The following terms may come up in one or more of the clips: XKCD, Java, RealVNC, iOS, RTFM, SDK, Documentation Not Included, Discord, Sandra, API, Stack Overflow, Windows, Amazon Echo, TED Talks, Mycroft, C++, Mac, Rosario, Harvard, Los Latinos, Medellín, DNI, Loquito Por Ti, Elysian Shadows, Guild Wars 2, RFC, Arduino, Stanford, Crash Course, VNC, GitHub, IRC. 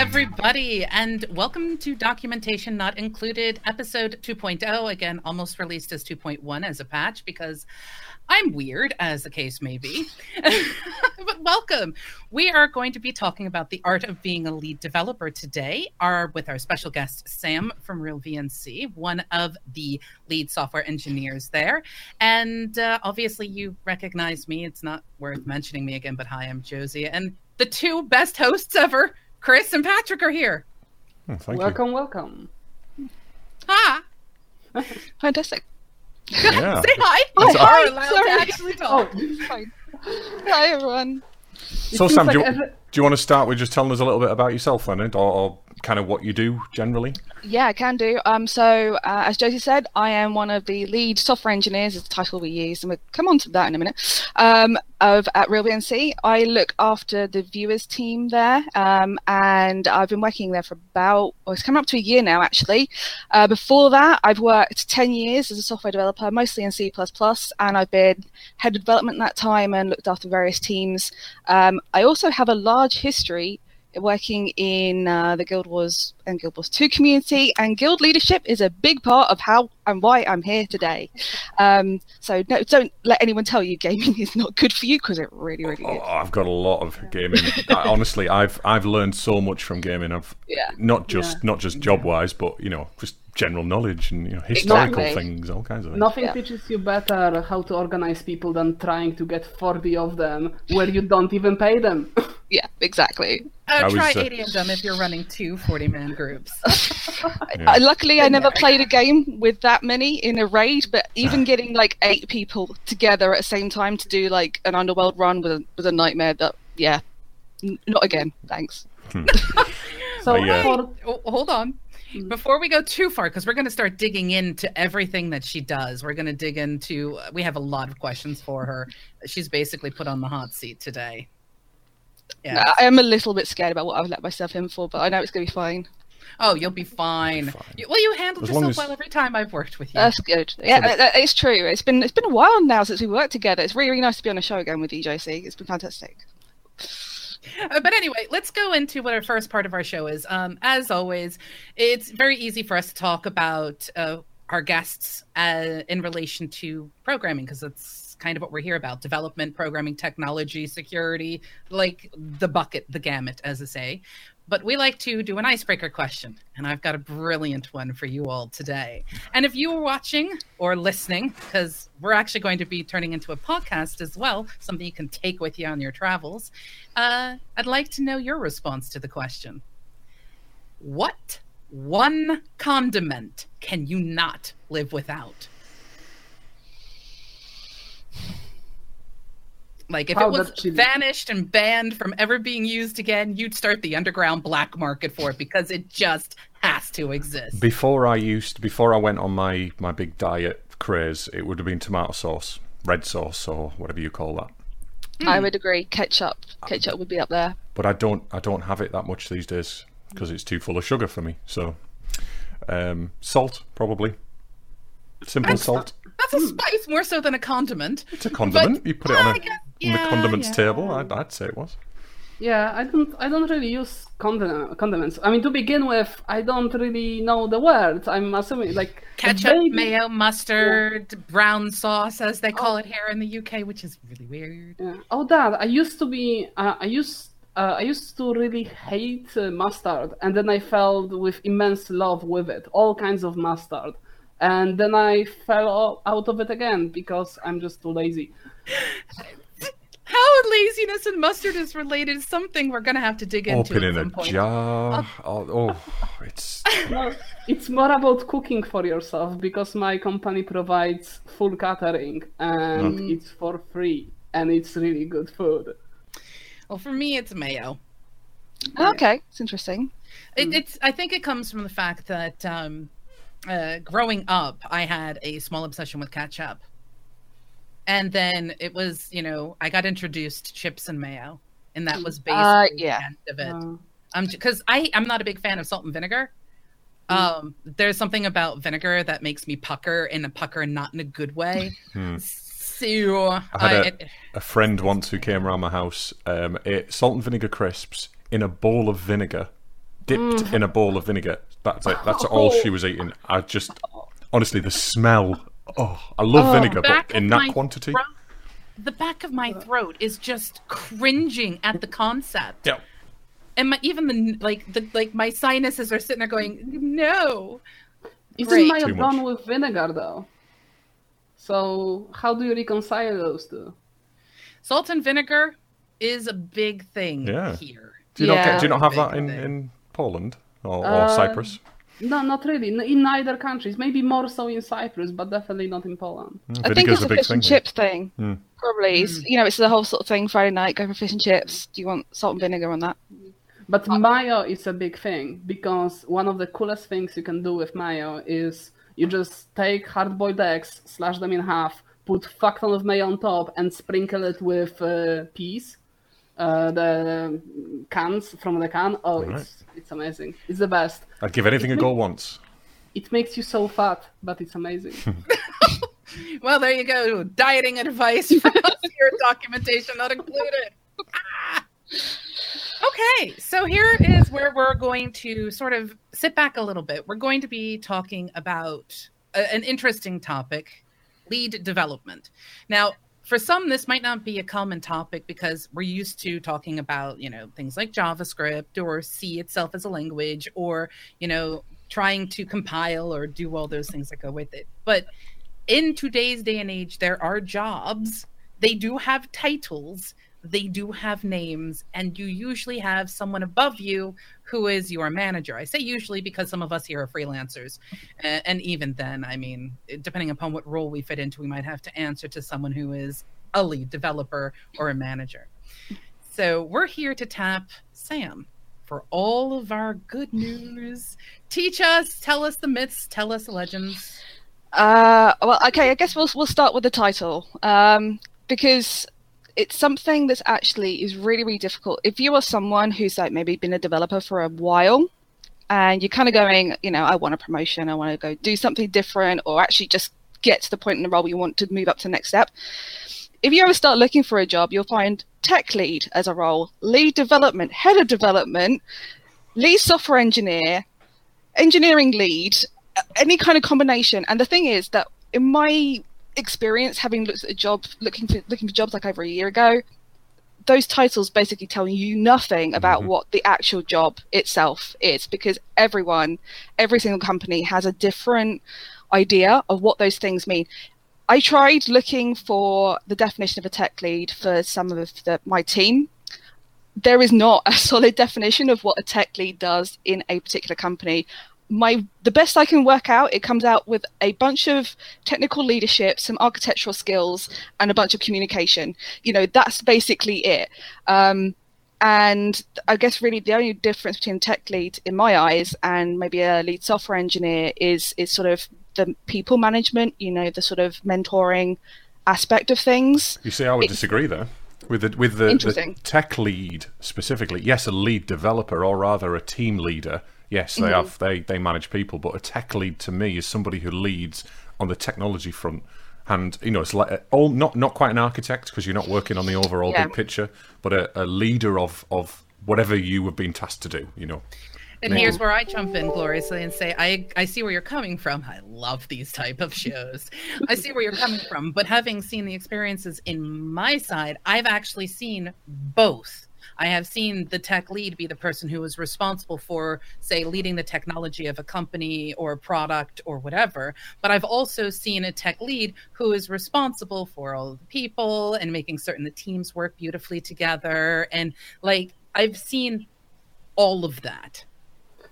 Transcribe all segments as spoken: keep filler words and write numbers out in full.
everybody, and welcome to Documentation Not Included, episode two point oh. Again, almost released as two point one as a patch because I'm weird, as the case may be. But welcome. We are going to be talking about the art of being a lead developer today, are with our special guest, Sam from RealVNC, one of the lead software engineers there. And uh, obviously, you recognize me. It's not worth mentioning me again, but hi, I'm Josie. And the two best hosts ever, Chris and Patrick, are here. Oh, thank welcome, you. welcome. Ah. Fantastic. Yeah. Say hi. Oh, hi. Sorry. Sorry. To actually talk. Oh, fine. Hi, everyone. So, Sam, like do, you, ever... do you want to start with just telling us a little bit about yourself, Leonard, or, or kind of what you do generally? Yeah, I can do. Um, so, uh, as Josie said, I am one of the lead software engineers, is the title we use, and we'll come on to that in a minute, um, of at RealVNC. I look after the viewers team there, um, and I've been working there for about, well, it's coming up to a year now, actually. Uh, before that, I've worked ten years as a software developer, mostly in C plus plus, and I've been head of development that time and looked after various teams. Um, I also have a large history working in uh, the Guild Wars and Guild Wars two community, and guild leadership is a big part of how and why I'm here today. Um, so no, don't let anyone tell you gaming is not good for you, because it really, really oh, is. I've got a lot of gaming. I, honestly, I've I've learned so much from gaming. I've yeah. not just yeah. not just job wise, but you know, just general knowledge and you know historical exactly. things, all kinds of things. Nothing yeah. teaches you better how to organize people than trying to get forty of them where you don't even pay them. Yeah, exactly. Uh, try was, uh... eighty of them if you're running two forty-man groups. yeah. Luckily, I never played a game with that many in a raid, but even getting like eight people together at the same time to do like an underworld run was a, was a nightmare. That yeah, N- not again. Thanks. Hmm. so I, uh... hold, hold on. Before we go too far, because we're going to start digging into everything that she does. We're going to dig into, we have a lot of questions for her. She's basically put on the hot seat today. Yeah, I am a little bit scared about what I've let myself in for, but I know it's going to be fine. Oh, you'll be fine. Be fine. You, well, you handled as yourself as... well every time I've worked with you. That's good. Yeah, so that... it's true. It's been it's been a while now since we worked together. It's really, really nice to be on a show again with you, J C. It's been fantastic. Uh, but anyway, let's go into what our first part of our show is. Um, as always, it's very easy for us to talk about uh, our guests uh, in relation to programming, because that's kind of what we're here about. Development, programming, technology, security, like the bucket, the gamut, as I say. But we like to do an icebreaker question, and I've got a brilliant one for you all today. And if you were watching or listening, because we're actually going to be turning into a podcast as well, something you can take with you on your travels, uh, I'd like to know your response to the question. What one condiment can you not live without? Like, if How it was vanished and banned from ever being used again, you'd start the underground black market for it, because it just has to exist. Before I used, before I went on my, my big diet craze, it would have been tomato sauce, red sauce, or whatever you call that. Mm. I would agree. Ketchup. Ketchup I, would be up there. But I don't I don't have it that much these days, because it's too full of sugar for me. So, um, salt, probably. Simple That's salt. Not, that's a spice more so than a condiment. It's a condiment. But, you put it on a... Yeah, on the condiments yeah. table, I'd, I'd say it was. Yeah, I don't, I don't really use condiment, condiments. I mean, to begin with, I don't really know the words. I'm assuming like ketchup, baby... mayo, mustard, yeah. brown sauce, as they call oh. it here in the U K, which is really weird. Yeah. Oh, Dad, I used to be, uh, I used. Uh, I used to really hate uh, mustard, and then I fell with immense love with it, all kinds of mustard, and then I fell out of it again because I'm just too lazy. How laziness and mustard is related is something we're going to have to dig into. Open in a point. jar. Oh, oh it's... No, it's more about cooking for yourself, because my company provides full catering, and mm. it's for free, and it's really good food. Well, for me, it's mayo. Oh, okay, it's interesting. It, mm. It's. I think it comes from the fact that um, uh, growing up, I had a small obsession with ketchup. And then it was, you know, I got introduced to chips and mayo, and that was basically uh, yeah. the end of it. Because um, I'm not a big fan of salt and vinegar. Mm. Um, there's something about vinegar that makes me pucker, and a pucker not in a good way. Mm. So, I had uh, a, it, a friend once who came around my house, um, ate salt and vinegar crisps in a bowl of vinegar dipped mm. in a bowl of vinegar. That's it. That's all she was eating. I just, honestly, the smell. Oh, I love oh, vinegar, but in that quantity. Throat, the back of my throat is just cringing at the concept. Yeah. And my, even the like the like my sinuses are sitting there going, no. It's in my abdomen with vinegar though. So how do you reconcile those two? Salt and vinegar is a big thing yeah. here. Do you yeah, not get, do you not have that in, in Poland or, or uh, Cyprus? No, not really. In neither countries. Maybe more so in Cyprus, but definitely not in Poland. Mm, I think it's a fish thing, and chips thing. Mm. Probably. Mm. You know, it's the whole sort of thing, Friday night, go for fish and chips. Do you want salt and vinegar on that? But mayo is a big thing, because one of the coolest things you can do with mayo is you just take hard-boiled eggs, slash them in half, put a fuck ton of mayo on top, and sprinkle it with uh, peas. Uh, the cans from the can. Oh, right. it's it's amazing. It's the best. I'd give anything it a make, go once. It makes you so fat, but it's amazing. Well, there you go. Dieting advice from us here at Documentation Not Included. Ah! Okay, so here is where we're going to sort of sit back a little bit. We're going to be talking about a, an interesting topic, lead development. Now, for some, this might not be a common topic because we're used to talking about, you know, things like JavaScript or C itself as a language or, you know, trying to compile or do all those things that go with it. But in today's day and age, there are jobs. They do have titles. They do have names. And you usually have someone above you who is your manager. I say usually because some of us here are freelancers. And even then, I mean, depending upon what role we fit into, we might have to answer to someone who is a lead developer or a manager. So we're here to tap Sam for all of our good news. Teach us, tell us the myths, tell us the legends. Uh, well, okay, I guess we'll we'll start with the title um, because it's something that's actually is really, really difficult. If you are someone who's like maybe been a developer for a while and you're kind of going, you know, I want a promotion, I want to go do something different, or actually just get to the point in the role you want to move up to the next step. If you ever start looking for a job, you'll find tech lead as a role, lead development, head of development, lead software engineer, engineering lead, any kind of combination. And the thing is that in my experience, having looked at a job, looking for looking for jobs like over a year ago, those titles basically tell you nothing about mm-hmm. what the actual job itself is, because everyone, every single company has a different idea of what those things mean. I tried looking for the definition of a tech lead for some of the, my team. There is not a solid definition of what a tech lead does in a particular company. My the best I can work out, it comes out with a bunch of technical leadership, some architectural skills, and a bunch of communication. You know, that's basically it. Um, and I guess really the only difference between a tech lead, in my eyes, and maybe a lead software engineer is is sort of the people management. You know, the sort of mentoring aspect of things. You see, I would it, disagree though with the with the, the tech lead specifically. Yes, a lead developer, or rather a team leader. Yes, they mm-hmm. have. They, they manage people, but a tech lead to me is somebody who leads on the technology front, and you know it's like all not, not quite an architect because you're not working on the overall yeah. big picture, but a, a leader of, of whatever you have been tasked to do. You know. And maybe. Here's where I jump in gloriously and say, I I see where you're coming from. I love these type of shows. I see where you're coming from, but having seen the experiences in my side, I've actually seen both. I have seen the tech lead be the person who is responsible for, say, leading the technology of a company or a product or whatever. But I've also seen a tech lead who is responsible for all the people and making certain the teams work beautifully together. And like, I've seen all of that.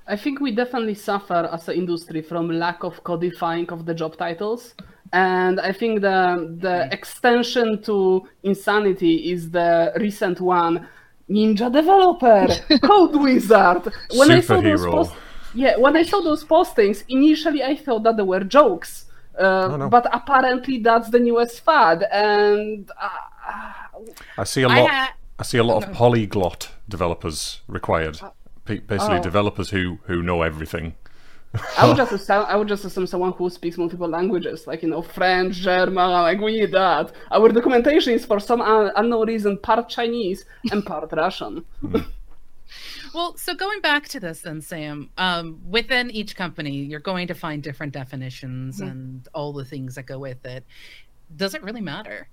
I think we definitely suffer as an industry from lack of codifying of the job titles. And I think the the extension to insanity is the recent one. Ninja developer, code wizard. When I saw those post- yeah, when I saw those postings, initially I thought that they were jokes, uh, oh, no. but apparently that's the newest fad. And uh, I see a lot. I, ha- I see a lot of polyglot developers required. P- basically, oh. developers who, who know everything. I would just assume, I would just assume someone who speaks multiple languages, like, you know, French, German, like, we need that. Our documentation is for some un- unknown reason part Chinese and part Russian. Mm. Well, so going back to this then, Sam, um, within each company, you're going to find different definitions mm-hmm. and all the things that go with it. Does it really matter?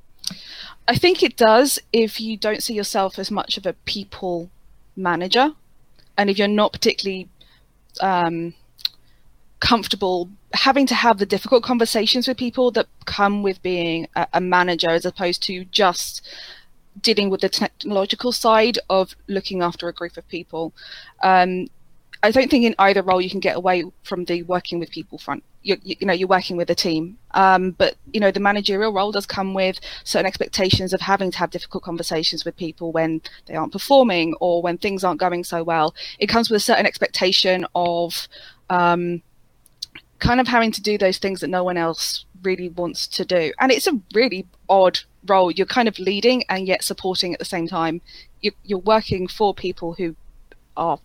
I think it does if you don't see yourself as much of a people manager, and if you're not particularly um, comfortable having to have the difficult conversations with people that come with being a, a manager, as opposed to just dealing with the technological side of looking after a group of people. Um, I don't think in either role you can get away from the working with people front. You, you, you know, you're working with a team, um, but you know the managerial role does come with certain expectations of having to have difficult conversations with people when they aren't performing or when things aren't going so well. It comes with a certain expectation of um, kind of having to do those things that no one else really wants to do, and it's a really odd role. You're kind of leading and yet supporting at the same time. You're, you're working for people who are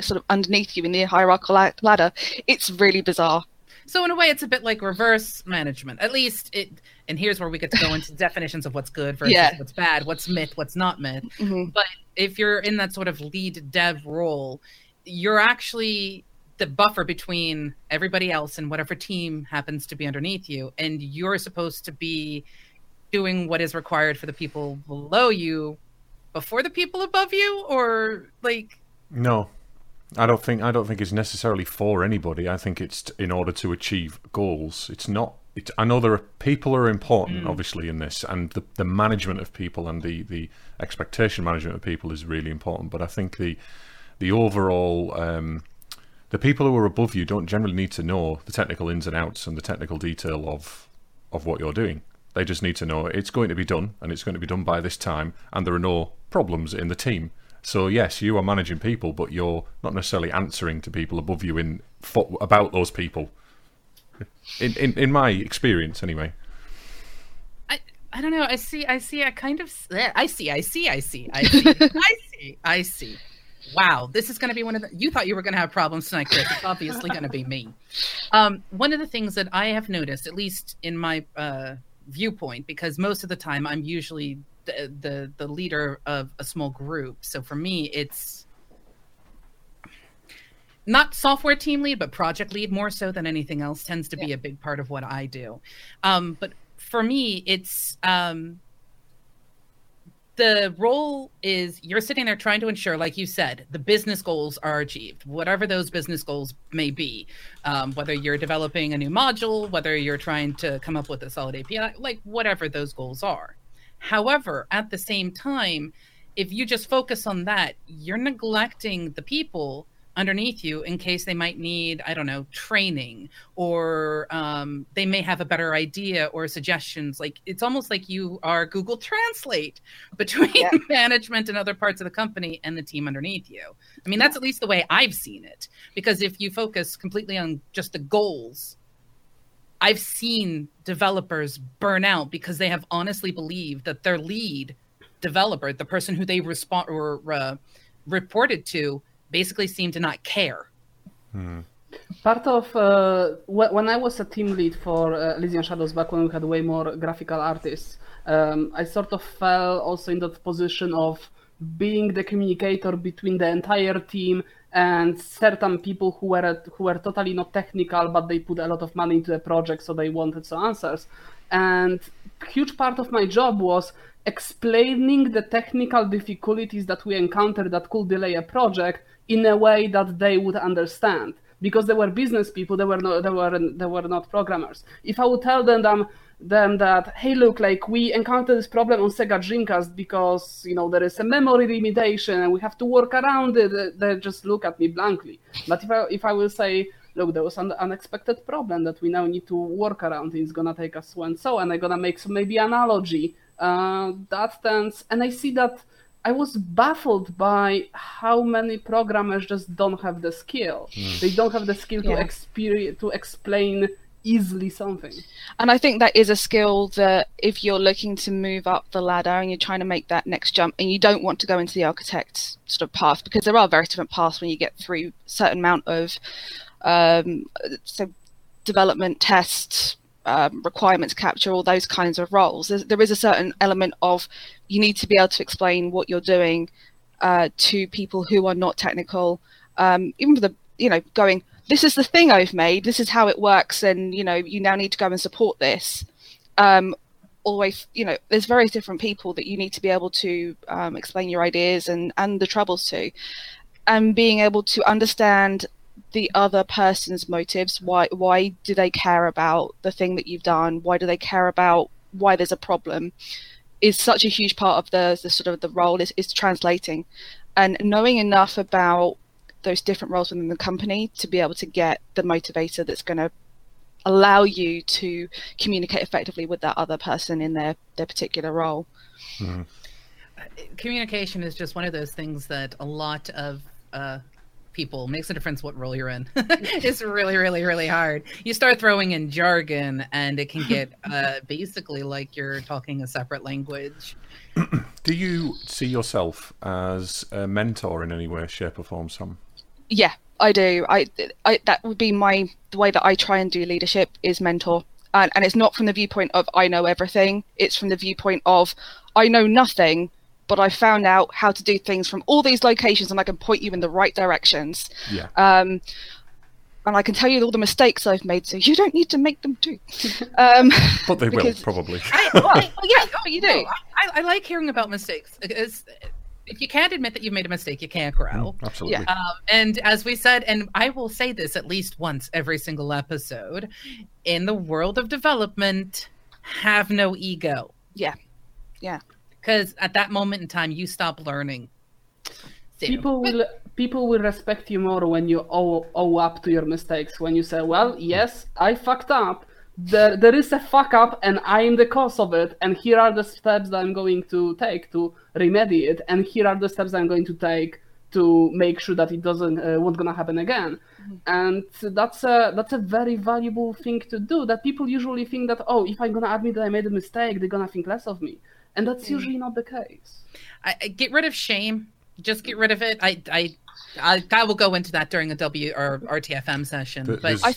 sort of underneath you in the hierarchical ladder. It's really bizarre. So in a way, it's a bit like reverse management, at least it. And here's where we get to go into definitions of what's good versus yeah. what's bad, what's myth, what's not myth. Mm-hmm. But if you're in that sort of lead dev role, you're actually the buffer between everybody else and whatever team happens to be underneath you. And you're supposed to be doing what is required for the people below you before the people above you, or like... No. I don't think I don't think it's necessarily for anybody. I think it's in order to achieve goals. It's not. It's, I know there are people are important, mm. obviously, in this, and the, the management of people and the, the expectation management of people is really important. But I think the the overall um, the people who are above you don't generally need to know the technical ins and outs and the technical detail of of what you're doing. They just need to know it's going to be done and it's going to be done by this time, and there are no problems in the team. So yes, you are managing people, but you're not necessarily answering to people above you in for, about those people. In, in in my experience, anyway. I I don't know. I see. I see. I kind of. I see. I see. I see. I see. I see. I see. Wow, this is going to be one of the. You thought you were going to have problems tonight, Chris. It's obviously going to be me. Um, one of the things that I have noticed, at least in my uh, viewpoint, because most of the time I'm usually The, the the leader of a small group, so for me it's not software team lead but project lead more so than anything else, tends to yeah. be a big part of what I do, um but for me it's um the role is you're sitting there trying to ensure, like you said, the business goals are achieved, whatever those business goals may be, um, whether you're developing a new module, whether you're trying to come up with a solid A P I, like whatever those goals are. However, at the same time, if you just focus on that, you're neglecting the people underneath you in case they might need, I don't know, training, or um, they may have a better idea or suggestions. Like, it's almost like you are Google Translate between yeah. management and other parts of the company and the team underneath you. I mean, that's at least the way I've seen it, because if you focus completely on just the goals, I've seen developers burn out because they have honestly believed that their lead developer, the person who they respond or uh, reported to, basically seemed to not care. Hmm. Part of uh, when I was a team lead for uh, Elysian Shadows, back when we had way more graphical artists, um, I sort of fell also in that position of being the communicator between the entire team and certain people who were who were totally not technical, but they put a lot of money into the project, so they wanted some answers. And a huge part of my job was explaining the technical difficulties that we encountered that could delay a project in a way that they would understand, because they were business people, they were no, they were they were not programmers. If I would tell them that, them that, hey, look, like we encountered this problem on Sega Dreamcast because, you know, there is a memory limitation and we have to work around it, they just look at me blankly. But if I, if I will say, look, there was an unexpected problem that we now need to work around, it's going to take us so and so, and I'm going to make some maybe analogy, uh, that tends, and I see that I was baffled by how many programmers just don't have the skill. Mm. They don't have the skill yeah. to experience, to explain easily something. And I think that is a skill that if you're looking to move up the ladder and you're trying to make that next jump, and you don't want to go into the architect sort of path, because there are very different paths when you get through a certain amount of um, so development, tests, um, requirements capture, all those kinds of roles. There's, there is a certain element of you need to be able to explain what you're doing uh, to people who are not technical, um, even for the, you know, going, this is the thing I've made, this is how it works, and, you know, you now need to go and support this. Um, always, you know, there's various different people that you need to be able to um, explain your ideas and, and the troubles to. And being able to understand the other person's motives, why why do they care about the thing that you've done, why do they care about why there's a problem, is such a huge part of the, the sort of the role is, is translating. And knowing enough about those different roles within the company to be able to get the motivator that's going to allow you to communicate effectively with that other person in their, their particular role. Mm-hmm. Communication is just one of those things that a lot of uh, people, makes a difference what role you're in. It's really, really, really hard. You start throwing in jargon and it can get uh, basically like you're talking a separate language. Do you see yourself as a mentor in any way, shape or form, Sam? Yeah, I do. I, I that would be my the way that I try and do leadership is mentor. And, and it's not from the viewpoint of I know everything. It's from the viewpoint of I know nothing, but I found out how to do things from all these locations and I can point you in the right directions. Yeah. Um, and I can tell you all the mistakes I've made, so you don't need to make them too. Um, but they will, probably. I, well, I, yeah, oh, you do. No, I, I like hearing about mistakes. It's, if you can't admit that you've made a mistake, you can't grow. Mm, absolutely. Yeah. Um, and as we said, and I will say this at least once every single episode, in the world of development, have no ego. Yeah, yeah. Because at that moment in time, you stop learning. So. People will people will respect you more when you owe, owe up to your mistakes. When you say, well, yes, I fucked up. There There is a fuck up and I am the cause of it. And here are the steps that I'm going to take to remedy it. And here are the steps I'm going to take to make sure that it doesn't, uh, what's going to happen again. Mm-hmm. And that's a, that's a very valuable thing to do, that people usually think that, oh, if I'm going to admit that I made a mistake, they're going to think less of me. And that's usually not the case. I, I get rid of shame. Just get rid of it. I, I, I, I will go into that during a W or R T F M session. But there's, I...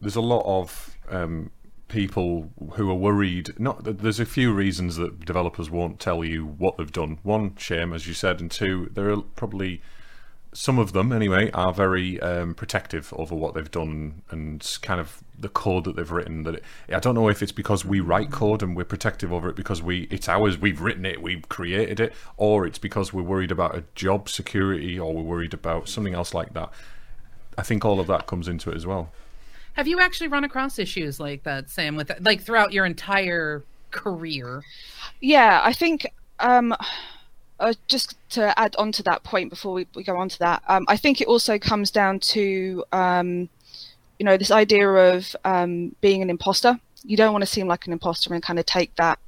there's a lot of um, people who are worried. Not there's a few reasons that developers won't tell you what they've done. One, shame, as you said, and two, there are probably some of them anyway are very um, protective over what they've done and kind of the code that they've written. That it, I don't know if it's because we write code and we're protective over it because we it's ours, we've written it, we've created it, or it's because we're worried about a job security or we're worried about something else like that. I think all of that comes into it as well. Have you actually run across issues like that, Sam, with like throughout your entire career? Yeah, I think... Um... Uh, just to add on to that point before we, we go on to that, um, I think it also comes down to, um, you know, this idea of um, being an imposter. You don't want to seem like an imposter and kind of take that,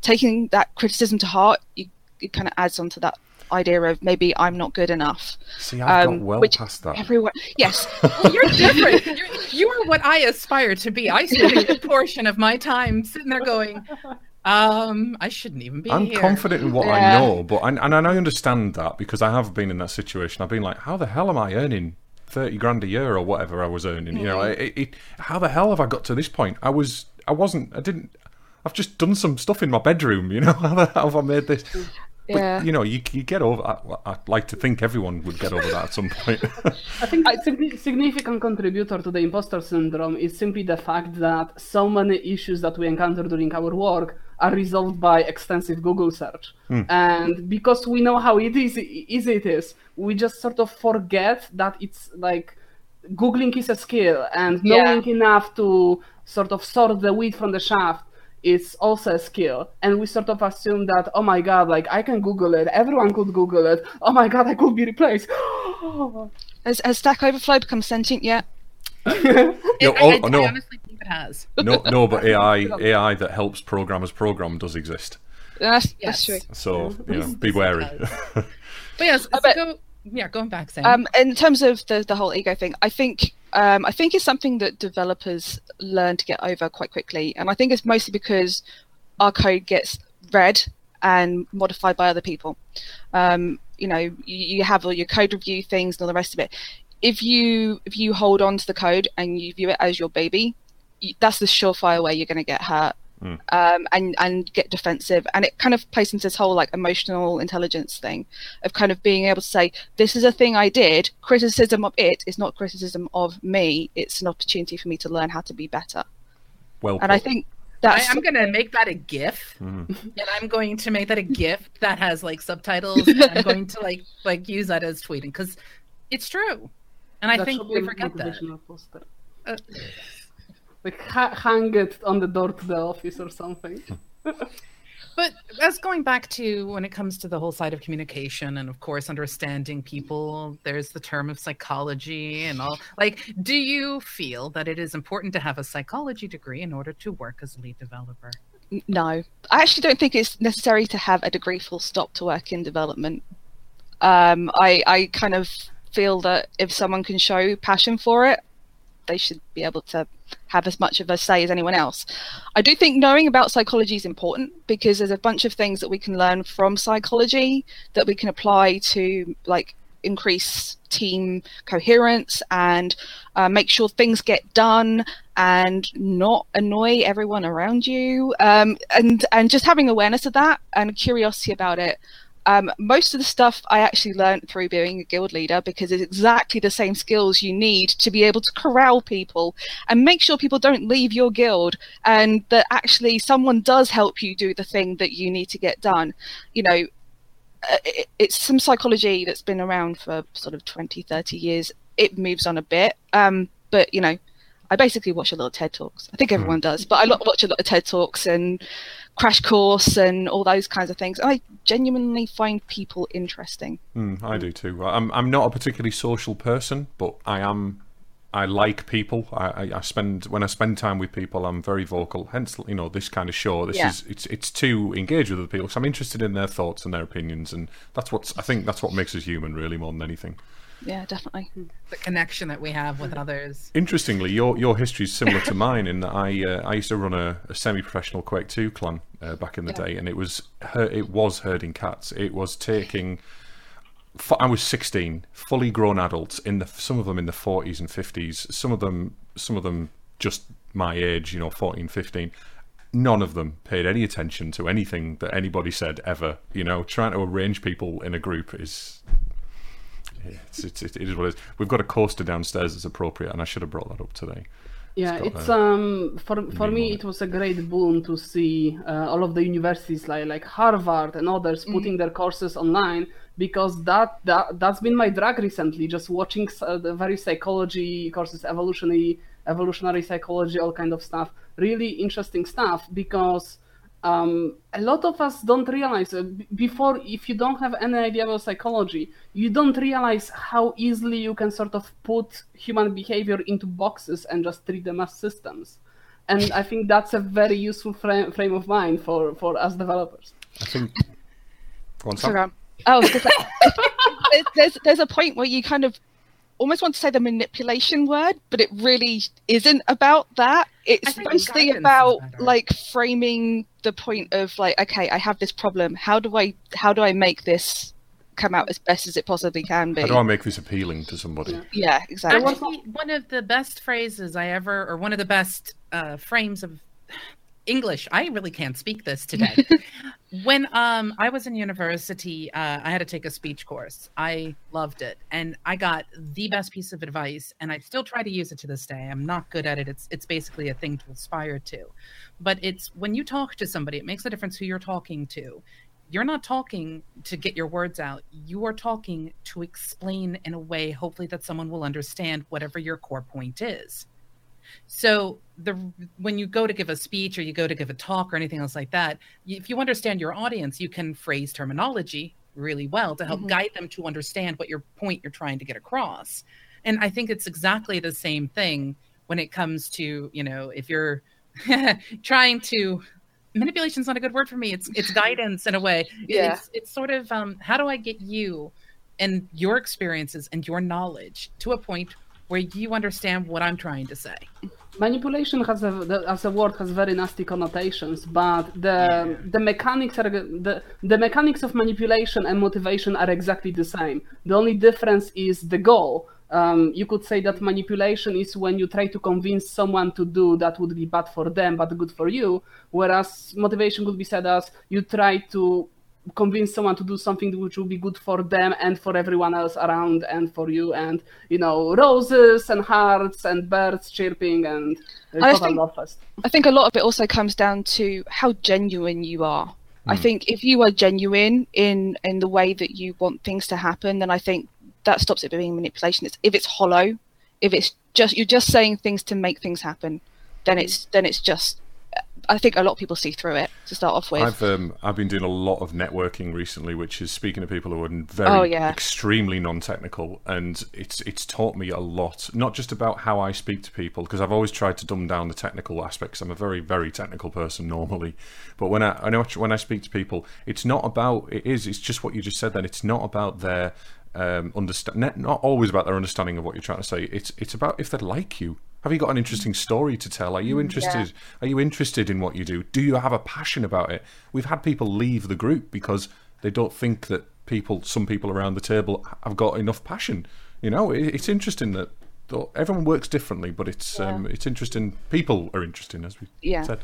taking that criticism to heart. You, it kind of adds on to that idea of maybe I'm not good enough. See, I've um, got well past that. Everyone, yes. Well, you're different. You're, you are what I aspire to be. I spend a good portion of my time sitting there going... Um, I shouldn't even be I'm here. I'm confident in what yeah. I know, but I, and I understand that because I have been in that situation. I've been like, how the hell am I earning thirty grand a year or whatever I was earning? Mm-hmm. You know, it, it, how the hell have I got to this point? I was, I wasn't, I didn't. I've just done some stuff in my bedroom. You know, how the hell have I made this? Yeah. But you know, you, you get over. I, I'd like to think everyone would get over that at some point. I think a significant contributor to the imposter syndrome is simply the fact that so many issues that we encounter during our work are resolved by extensive Google search. Mm. And because we know how it is, easy it is, we just sort of forget that it's like Googling is a skill and knowing yeah. enough to sort of sort the wheat from the chaff is also a skill. And we sort of assume that, oh my God, like I can Google it. Everyone could Google it. Oh my God, I could be replaced. has, has Stack Overflow become sentient yet? no, it, I, I, no. I honestly think it has. No, no, but A I, A I that helps programmers program does exist. That's, yes. that's true. So you know, be wary. But yes, so bet, go, yeah, going back, Sam. Um, in terms of the the whole ego thing, I think um, I think it's something that developers learn to get over quite quickly, and I think it's mostly because our code gets read and modified by other people. Um, you know, you, you have all your code review things and all the rest of it. If you if you hold on to the code and you view it as your baby, you, that's the surefire way you're going to get hurt. mm. um, and, and get defensive. And it kind of plays into this whole like emotional intelligence thing of kind of being able to say, this is a thing I did. Criticism of it is not criticism of me. It's an opportunity for me to learn how to be better. Well, and I think that's... I, I'm going to make that a GIF, mm. and I'm going to make that a GIF that has like subtitles. And I'm going to like like use that as tweeting because it's true. And I that think we forget that. Poster. Uh, like ha- hang it on the door to the office or something. But that's going back to when it comes to the whole side of communication and, of course, understanding people, there's the term of psychology and all. Like, do you feel that it is important to have a psychology degree in order to work as a lead developer? No. I actually don't think it's necessary to have a degree full stop to work in development. Um, I, I kind of feel that if someone can show passion for it, they should be able to have as much of a say as anyone else. I do think knowing about psychology is important because there's a bunch of things that we can learn from psychology that we can apply to like increase team coherence and uh, make sure things get done and not annoy everyone around you. Um, and, and just having awareness of that and curiosity about it. Um, most of the stuff I actually learned through being a guild leader because it's exactly the same skills you need to be able to corral people and make sure people don't leave your guild and that actually someone does help you do the thing that you need to get done. You know, it, it's some psychology that's been around for sort of twenty, thirty years. It moves on a bit, um, but, you know, I basically watch a lot of TED Talks. I think everyone does, but I watch a lot of TED Talks and Crash Course and all those kinds of things. And I genuinely find people interesting. Mm, I do too. I'm I'm not a particularly social person, but I am. I like people. I, I spend when I spend time with people, I'm very vocal. Hence, you know, this kind of show. This yeah. is it's it's to engage with other people. So I'm interested in their thoughts and their opinions, and that's what's I think that's what makes us human, really, more than anything. Yeah, definitely. The connection that we have with others. Interestingly, your your history is similar to mine in that I uh, I used to run a, a semi-professional Quake two clan uh, back in the yeah. day, and it was it was herding cats. It was taking. I was sixteen, fully grown adults in the some of them in the forties and fifties, some of them some of them just my age, you know, fourteen, fifteen. None of them paid any attention to anything that anybody said ever. You know, trying to arrange people in a group is. It's, it's, it is what it is. We've got a coaster downstairs that's appropriate, and I should have brought that up today. Yeah, it's, it's um for for me it was a great boon to see uh, all of the universities like like Harvard and others mm-hmm. putting their courses online because that that that's been my drug recently. Just watching uh, the various psychology courses, evolutionary evolutionary psychology, all kind of stuff. Really interesting stuff because. Um, a lot of us don't realize uh, b- before, if you don't have any idea about psychology, you don't realize how easily you can sort of put human behavior into boxes and just treat them as systems. And I think that's a very useful frame, frame of mind for, for us developers. I think... Go on, Sam. Oh, like, there's, there's a point where you kind of almost want to say the manipulation word, but it really isn't about that. It's mostly about like framing the point of like, okay, I have this problem. How do I how do I make this come out as best as it possibly can be? How do I make this appealing to somebody? Yeah, yeah exactly. Actually, one of the best phrases I ever, or one of the best uh, frames of English. I really can't speak this today. When um, I was in university, uh, I had to take a speech course. I loved it. And I got the best piece of advice, and I still try to use it to this day. I'm not good at it. It's it's basically a thing to aspire to. But it's when you talk to somebody, it makes a difference who you're talking to. You're not talking to get your words out. You are talking to explain in a way, hopefully, that someone will understand whatever your core point is. So the when you go to give a speech or you go to give a talk or anything else like that, if you understand your audience, you can phrase terminology really well to help mm-hmm. guide them to understand what your point you're trying to get across. And I think it's exactly the same thing when it comes to, you know, if you're trying to... Manipulation's not a good word for me. It's it's guidance in a way. Yeah. It's, it's sort of, um, how do I get you and your experiences and your knowledge to a point where you understand what I'm trying to say. Manipulation has a, the, as a word has very nasty connotations, but the yeah. the mechanics are the, the mechanics of manipulation and motivation are exactly the same. The only difference is the goal. Um, you could say that manipulation is when you try to convince someone to do that would be bad for them, but good for you. Whereas motivation could be said as you try to convince someone to do something which will be good for them and for everyone else around and for you, and, you know, roses and hearts and birds chirping and uh, total love fest. I think a lot of it also comes down to how genuine you are. Mm. I think if you are genuine in, in the way that you want things to happen, then I think that stops it being manipulation. It's, if it's hollow, if it's just, you're just saying things to make things happen, then it's, then it's just, I think a lot of people see through it to start off with. I've um, I've been doing a lot of networking recently, which is speaking to people who are very oh, yeah. extremely non-technical, and it's it's taught me a lot, not just about how I speak to people, because I've always tried to dumb down the technical aspects. I'm a very very technical person normally, but when I, I know when I speak to people, it's not about it is it's just what you just said. Then it's not about their um, understand not always about their understanding of what you're trying to say. It's it's about if they like you. Have you got an interesting story to tell? Are you interested? Yeah. Are you interested in what you do? Do you have a passion about it? We've had people leave the group because they don't think that people, some people around the table, have got enough passion. You know, it, it's interesting that everyone works differently, but it's yeah. um, it's interesting. People are interesting, as we yeah. said.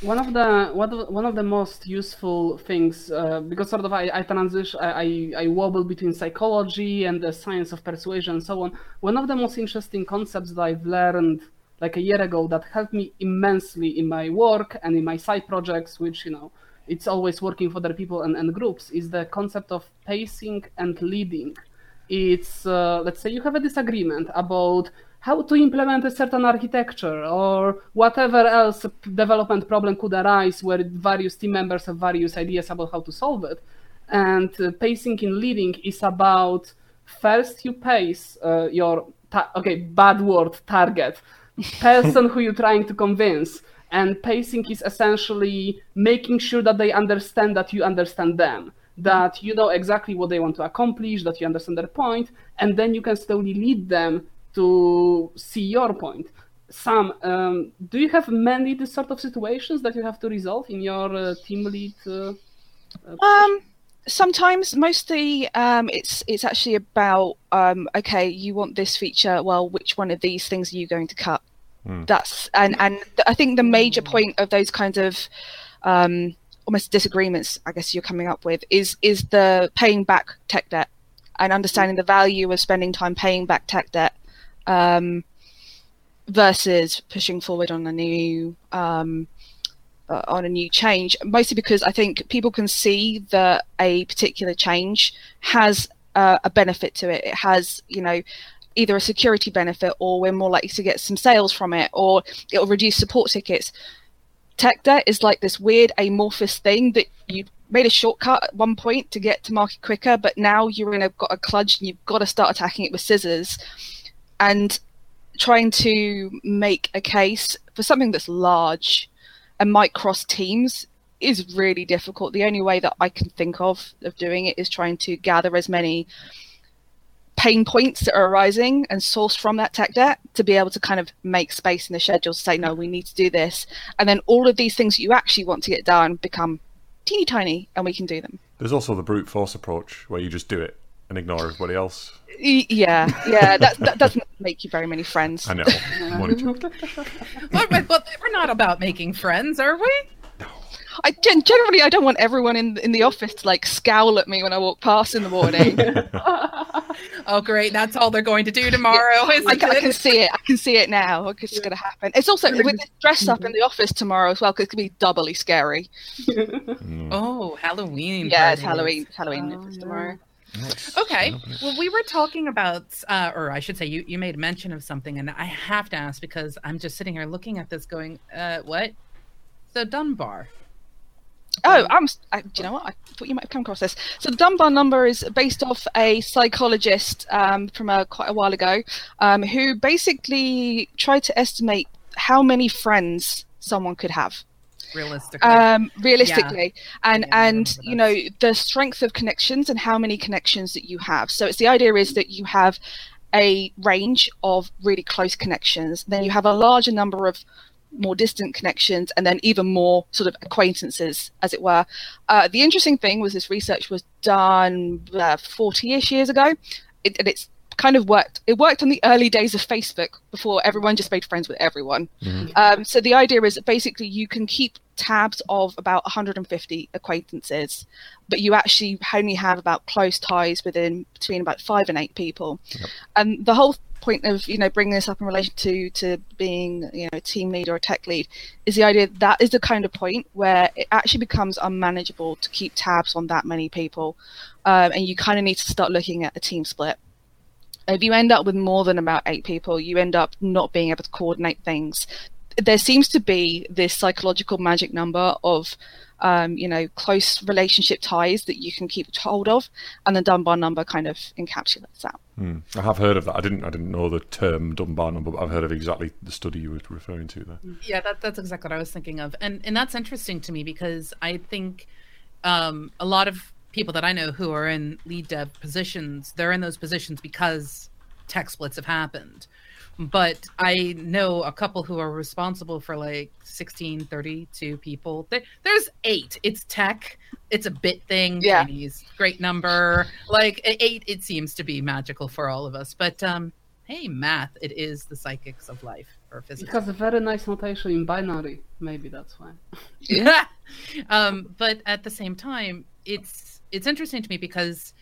One of the one of the most useful things, uh, because sort of I, I transition, I, I wobble between psychology and the science of persuasion and so on. One of the most interesting concepts that I've learned like a year ago that helped me immensely in my work and in my side projects, which, you know, it's always working for other people and, and groups, is the concept of pacing and leading. It's, uh, let's say you have a disagreement about how to implement a certain architecture or whatever else development problem could arise where various team members have various ideas about how to solve it. And uh, pacing in leading is about first you pace uh, your, ta- okay, bad word, target, person who you're trying to convince. And pacing is essentially making sure that they understand that you understand them, that you know exactly what they want to accomplish, that you understand their point, and then you can slowly lead them to see your point. Sam, um, do you have many this sort of situations that you have to resolve in your uh, team lead? Uh, um, sometimes, mostly, um, it's it's actually about um, okay, you want this feature. Well, which one of these things are you going to cut? Mm. That's and and I think the major point of those kinds of um, almost disagreements, I guess you're coming up with, is is the paying back tech debt and understanding the value of spending time paying back tech debt. Um, versus pushing forward on a new um, uh, on a new change, mostly because I think people can see that a particular change has uh, a benefit to it. It has, you know, either a security benefit, or we're more likely to get some sales from it, or it'll reduce support tickets. Tech debt is like this weird amorphous thing that you made a shortcut at one point to get to market quicker, but now you're in a got a cludge and you've got to start attacking it with scissors. And trying to make a case for something that's large and might cross teams is really difficult. The only way that I can think of of doing it is trying to gather as many pain points that are arising and sourced from that tech debt to be able to kind of make space in the schedule to say, no, we need to do this. And then all of these things that you actually want to get done become teeny tiny and we can do them. There's also the brute force approach where you just do it and ignore everybody else. Yeah, yeah, that, that doesn't make you very many friends. I know. but, but we're not about making friends, are we? No. I generally I don't want everyone in in the office to like scowl at me when I walk past in the morning. Oh, great! That's all they're going to do tomorrow. Yeah, I, can, I can see it. I can see it now. It's yeah. going to happen. It's also with this dress up in the office tomorrow as well, because it can be doubly scary. Mm. Oh, Halloween! Yeah, it's Halloween. Halloween oh, yeah. tomorrow. Nice. Okay. Well, we were talking about, uh, or I should say you, you made mention of something, and I have to ask because I'm just sitting here looking at this going, uh, what? The Dunbar. Oh, I'm, I, do you know what? I thought you might have come across this. So the Dunbar number is based off a psychologist um, from a, quite a while ago um, who basically tried to estimate how many friends someone could have. Realistically, um, realistically, yeah. and yeah, and you know the strength of connections and how many connections that you have. So it's the idea is that you have a range of really close connections, then you have a larger number of more distant connections, and then even more sort of acquaintances, as it were. Uh, the interesting thing was this research was done uh, forty-ish years ago, it, and it's kind of worked. It worked on the early days of Facebook before everyone just made friends with everyone. Mm-hmm. Um, so the idea is that basically you can keep tabs of about one hundred fifty acquaintances, but you actually only have about close ties within between about five and eight people. Yep. And the whole point of, you know, bringing this up in relation to to being, you know, a team lead or a tech lead is the idea that, that is the kind of point where it actually becomes unmanageable to keep tabs on that many people, um, and you kind of need to start looking at a team split. If you end up with more than about eight people, you end up not being able to coordinate things. There seems to be this psychological magic number of, um, you know, close relationship ties that you can keep hold of, and the Dunbar number kind of encapsulates that. Mm. I have heard of that. I didn't. I didn't know the term Dunbar number, but I've heard of exactly the study you were referring to there. Yeah, that, that's exactly what I was thinking of, and and that's interesting to me because I think um, a lot of people that I know who are in lead dev positions, they're in those positions because tech splits have happened. But I know a couple who are responsible for like sixteen, thirty-two people. There's eight. It's tech. It's a bit thing. Yeah. Chinese, great number. Like eight, it seems to be magical for all of us. But um, hey, math, it is the psychics of life or physics. It has a very nice notation in binary. Maybe that's why. Yeah. um, but at the same time, it's it's interesting to me because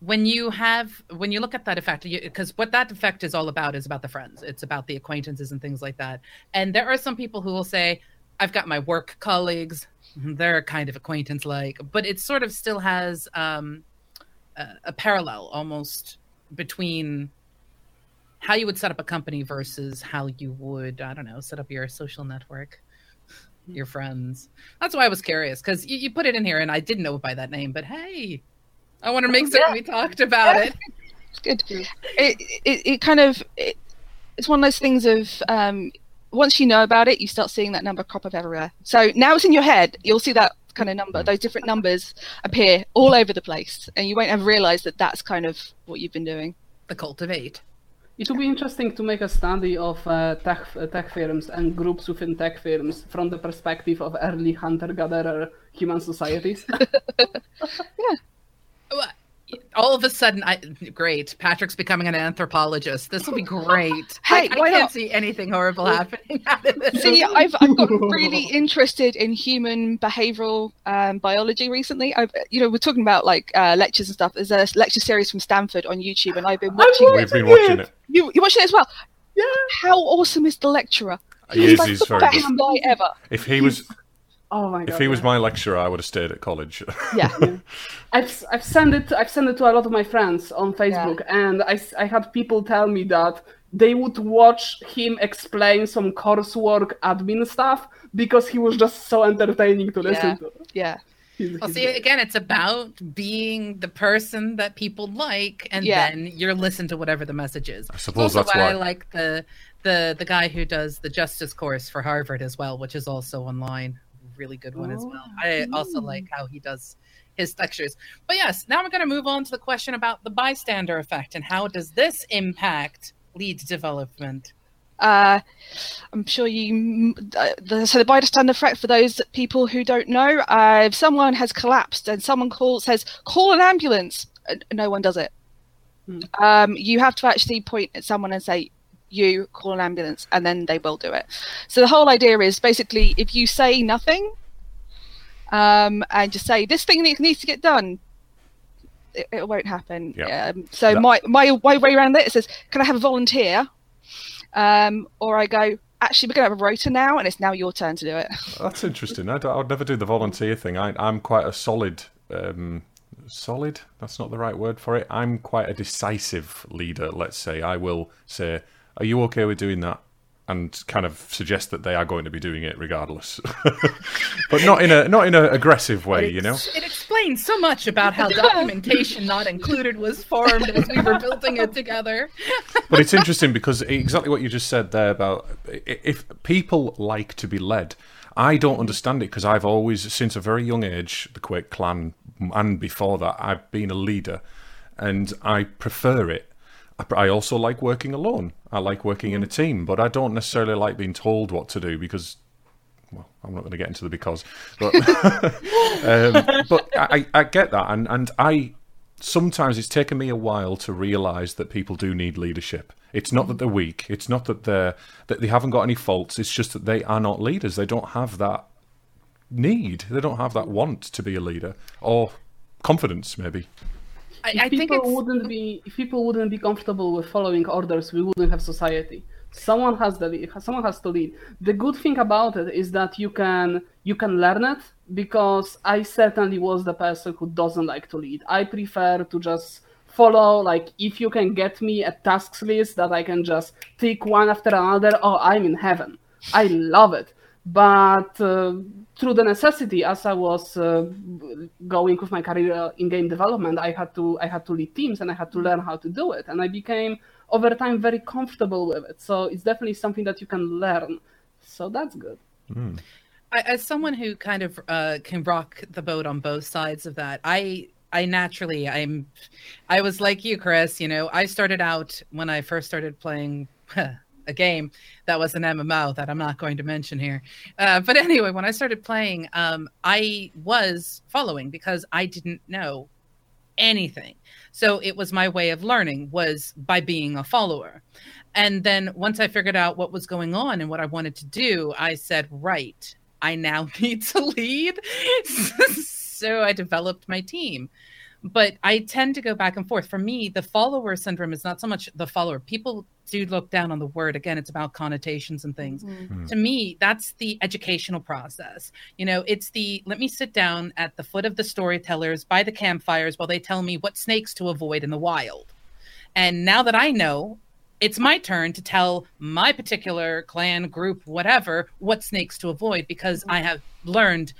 when you have, when you look at that effect, because what that effect is all about is about the friends. It's about the acquaintances and things like that. And there are some people who will say, I've got my work colleagues. They're kind of acquaintance-like. But it sort of still has um, a, a parallel almost between how you would set up a company versus how you would, I don't know, set up your social network, your friends. That's why I was curious, because you, you put it in here and I didn't know it by that name, but hey, I want to make certain yeah. we talked about yeah. it. It's good. It, it, it kind of, it, it's one of those things of, um, once you know about it, you start seeing that number crop up everywhere. So now it's in your head. You'll see that kind of number, those different numbers appear all over the place. And you won't ever realize that that's kind of what you've been doing. The cultivate. It would be interesting to make a study of uh, tech, uh, tech firms and groups within tech firms from the perspective of early hunter-gatherer human societies. Yeah. All of a sudden, I, great. Patrick's becoming an anthropologist. This will be great. Hey, I, I can't not? see anything horrible happening out of this. See, I've I've gotten really interested in human behavioral um, biology recently. I've, you know, we're talking about like uh, lectures and stuff. There's a lecture series from Stanford on YouTube, and I've been watching. We've been watching it. You you watching it as well? Yeah. How awesome is the lecturer? He he's is, like he's the best good. guy ever. If he was. Oh my God! If he was my lecturer, I would have stayed at college. Yeah, yeah. I've I've sent it I've sent it to a lot of my friends on Facebook, yeah. and I, I had people tell me that they would watch him explain some coursework admin stuff because he was just so entertaining to listen yeah. to. Yeah. He's, well, he's see, great. Again, it's about being the person that people like, and yeah. then you're listening to whatever the message is. I suppose also that's why, why I like the the the guy who does the justice course for Harvard as well, which is also online. Really good one oh, as well. I also like how he does his lectures. But yes, now we're going to move on to the question about the bystander effect and how does this impact lead development? Uh, I'm sure you... Uh, the, so the bystander effect, for those people who don't know, uh, if someone has collapsed and someone calls says, call an ambulance, no one does it. Hmm. Um, you have to actually point at someone and say, you call an ambulance, and then they will do it. So the whole idea is basically if you say nothing um, and just say this thing needs to get done, it, it won't happen. Yep. Um, so that... my, my my way around it says, can I have a volunteer? Um, or I go, actually, we're going to have a rota now, and it's now your turn to do it. That's interesting. I would never do the volunteer thing. I, I'm quite a solid... Um... Solid? That's not the right word for it. I'm quite a decisive leader, let's say. I will say, are you okay with doing that? And kind of suggest that they are going to be doing it regardless. But not in a not in an aggressive way, you know? It explains so much about how Documentation Not Included was formed as we were building it together. But it's interesting because exactly what you just said there about if people like to be led, I don't understand it because I've always, since a very young age, the Quake clan, and before that, I've been a leader and I prefer it. I also like working alone. I like working in a team, but I don't necessarily like being told what to do because, well, I'm not going to get into the because, but um, but I, I get that. And, and I sometimes it's taken me a while to realize that people do need leadership. It's not that they're weak. It's not that they're that they haven't got any faults. It's just that they are not leaders. They don't have that need. They don't have that want to be a leader or confidence, maybe. I, I if people think it's... wouldn't be if people wouldn't be comfortable with following orders, we wouldn't have society. Someone has the lead. Someone has to lead. The good thing about it is that you can you can learn it, because I certainly was the person who doesn't like to lead. I prefer to just follow. Like, if you can get me a tasks list that I can just tick one after another, oh, I'm in heaven. I love it. But uh, through the necessity, as I was uh, going with my career in game development, I had to I had to lead teams and I had to learn how to do it. And I became, over time, very comfortable with it. So it's definitely something that you can learn. So that's good. Mm. I, as someone who kind of uh, can rock the boat on both sides of that, I I naturally, I'm, I was like you, Chris, you know, I started out when I first started playing a game that was an M M O that I'm not going to mention here. Uh, but anyway, when I started playing, um, I was following because I didn't know anything. So it was my way of learning was by being a follower. And then once I figured out what was going on and what I wanted to do, I said, right, I now need to lead. So I developed my team. But I tend to go back and forth. For me, the follower syndrome is not so much the follower. People do look down on the word. Again, it's about connotations and things. Mm-hmm. To me, that's the educational process. You know, it's the, let me sit down at the foot of the storytellers by the campfires while they tell me what snakes to avoid in the wild. And now that I know, it's my turn to tell my particular clan, group, whatever, what snakes to avoid, because mm-hmm. I have learned.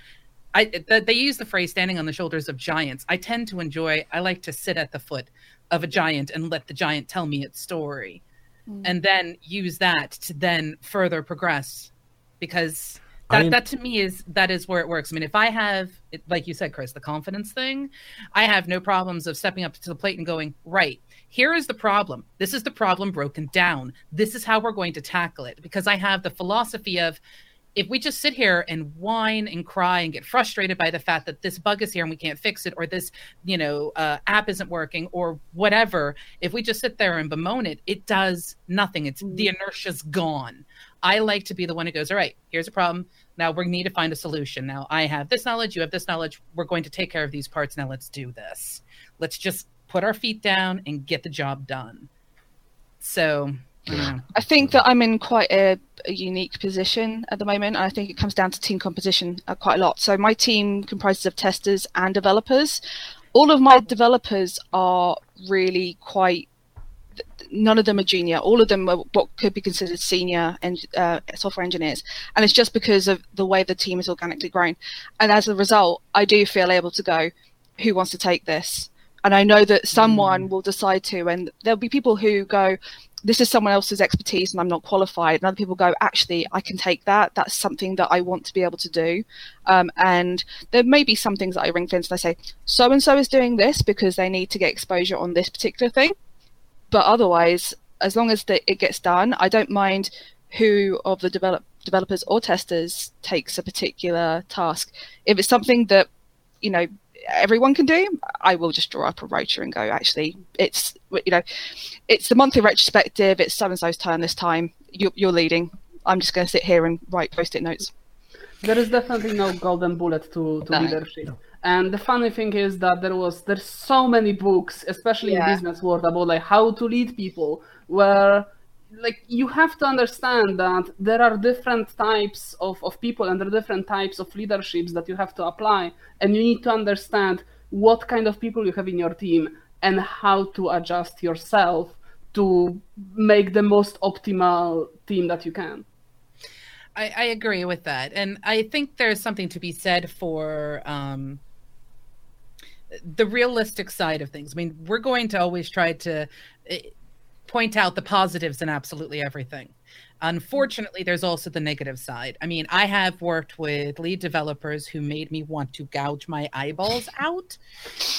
I, th- they use the phrase standing on the shoulders of giants. I tend to enjoy, I like to sit at the foot of a giant and let the giant tell me its story mm. and then use that to then further progress, because that, I mean, that to me is, that is where it works. I mean, if I have, it, like you said, Chris, the confidence thing, I have no problems of stepping up to the plate and going, right, here is the problem. This is the problem broken down. This is how we're going to tackle it, because I have the philosophy of, if we just sit here and whine and cry and get frustrated by the fact that this bug is here and we can't fix it, or this, you know, uh, app isn't working or whatever, if we just sit there and bemoan it, it does nothing. It's the inertia's gone. I like to be the one who goes, all right, here's a problem. Now we need to find a solution. Now I have this knowledge. You have this knowledge. We're going to take care of these parts. Now let's do this. Let's just put our feet down and get the job done. So... I think that I'm in quite a, a unique position at the moment, and I think it comes down to team composition uh, quite a lot. So my team comprises of testers and developers. All of my developers are really quite, none of them are junior. All of them are what could be considered senior and uh, software engineers. And it's just because of the way the team is organically grown. And as a result, I do feel able to go, who wants to take this? And I know that someone mm. will decide to, and there'll be people who go, this is someone else's expertise and I'm not qualified. And other people go, actually, I can take that. That's something that I want to be able to do. Um, and there may be some things that I ring fence and I say, so-and-so is doing this because they need to get exposure on this particular thing. But otherwise, as long as the, it gets done, I don't mind who of the develop, developers or testers takes a particular task. If it's something that, you know, everyone can do, I will just draw up a rota and go, actually, it's, you know, it's the monthly retrospective, it's so-and-so's turn this time, you're, you're leading, I'm just going to sit here and write post-it notes. There is definitely no golden bullet to, to no. leadership. And the funny thing is that there was there's so many books, especially yeah. in business world, about like how to lead people, where like you have to understand that there are different types of, of people and there are different types of leaderships that you have to apply, and you need to understand what kind of people you have in your team and how to adjust yourself to make the most optimal team that you can. I, I agree with that. And I think there's something to be said for um, the realistic side of things. I mean, we're going to always try to... It, point out the positives in absolutely everything. Unfortunately, there's also the negative side. I mean, I have worked with lead developers who made me want to gouge my eyeballs out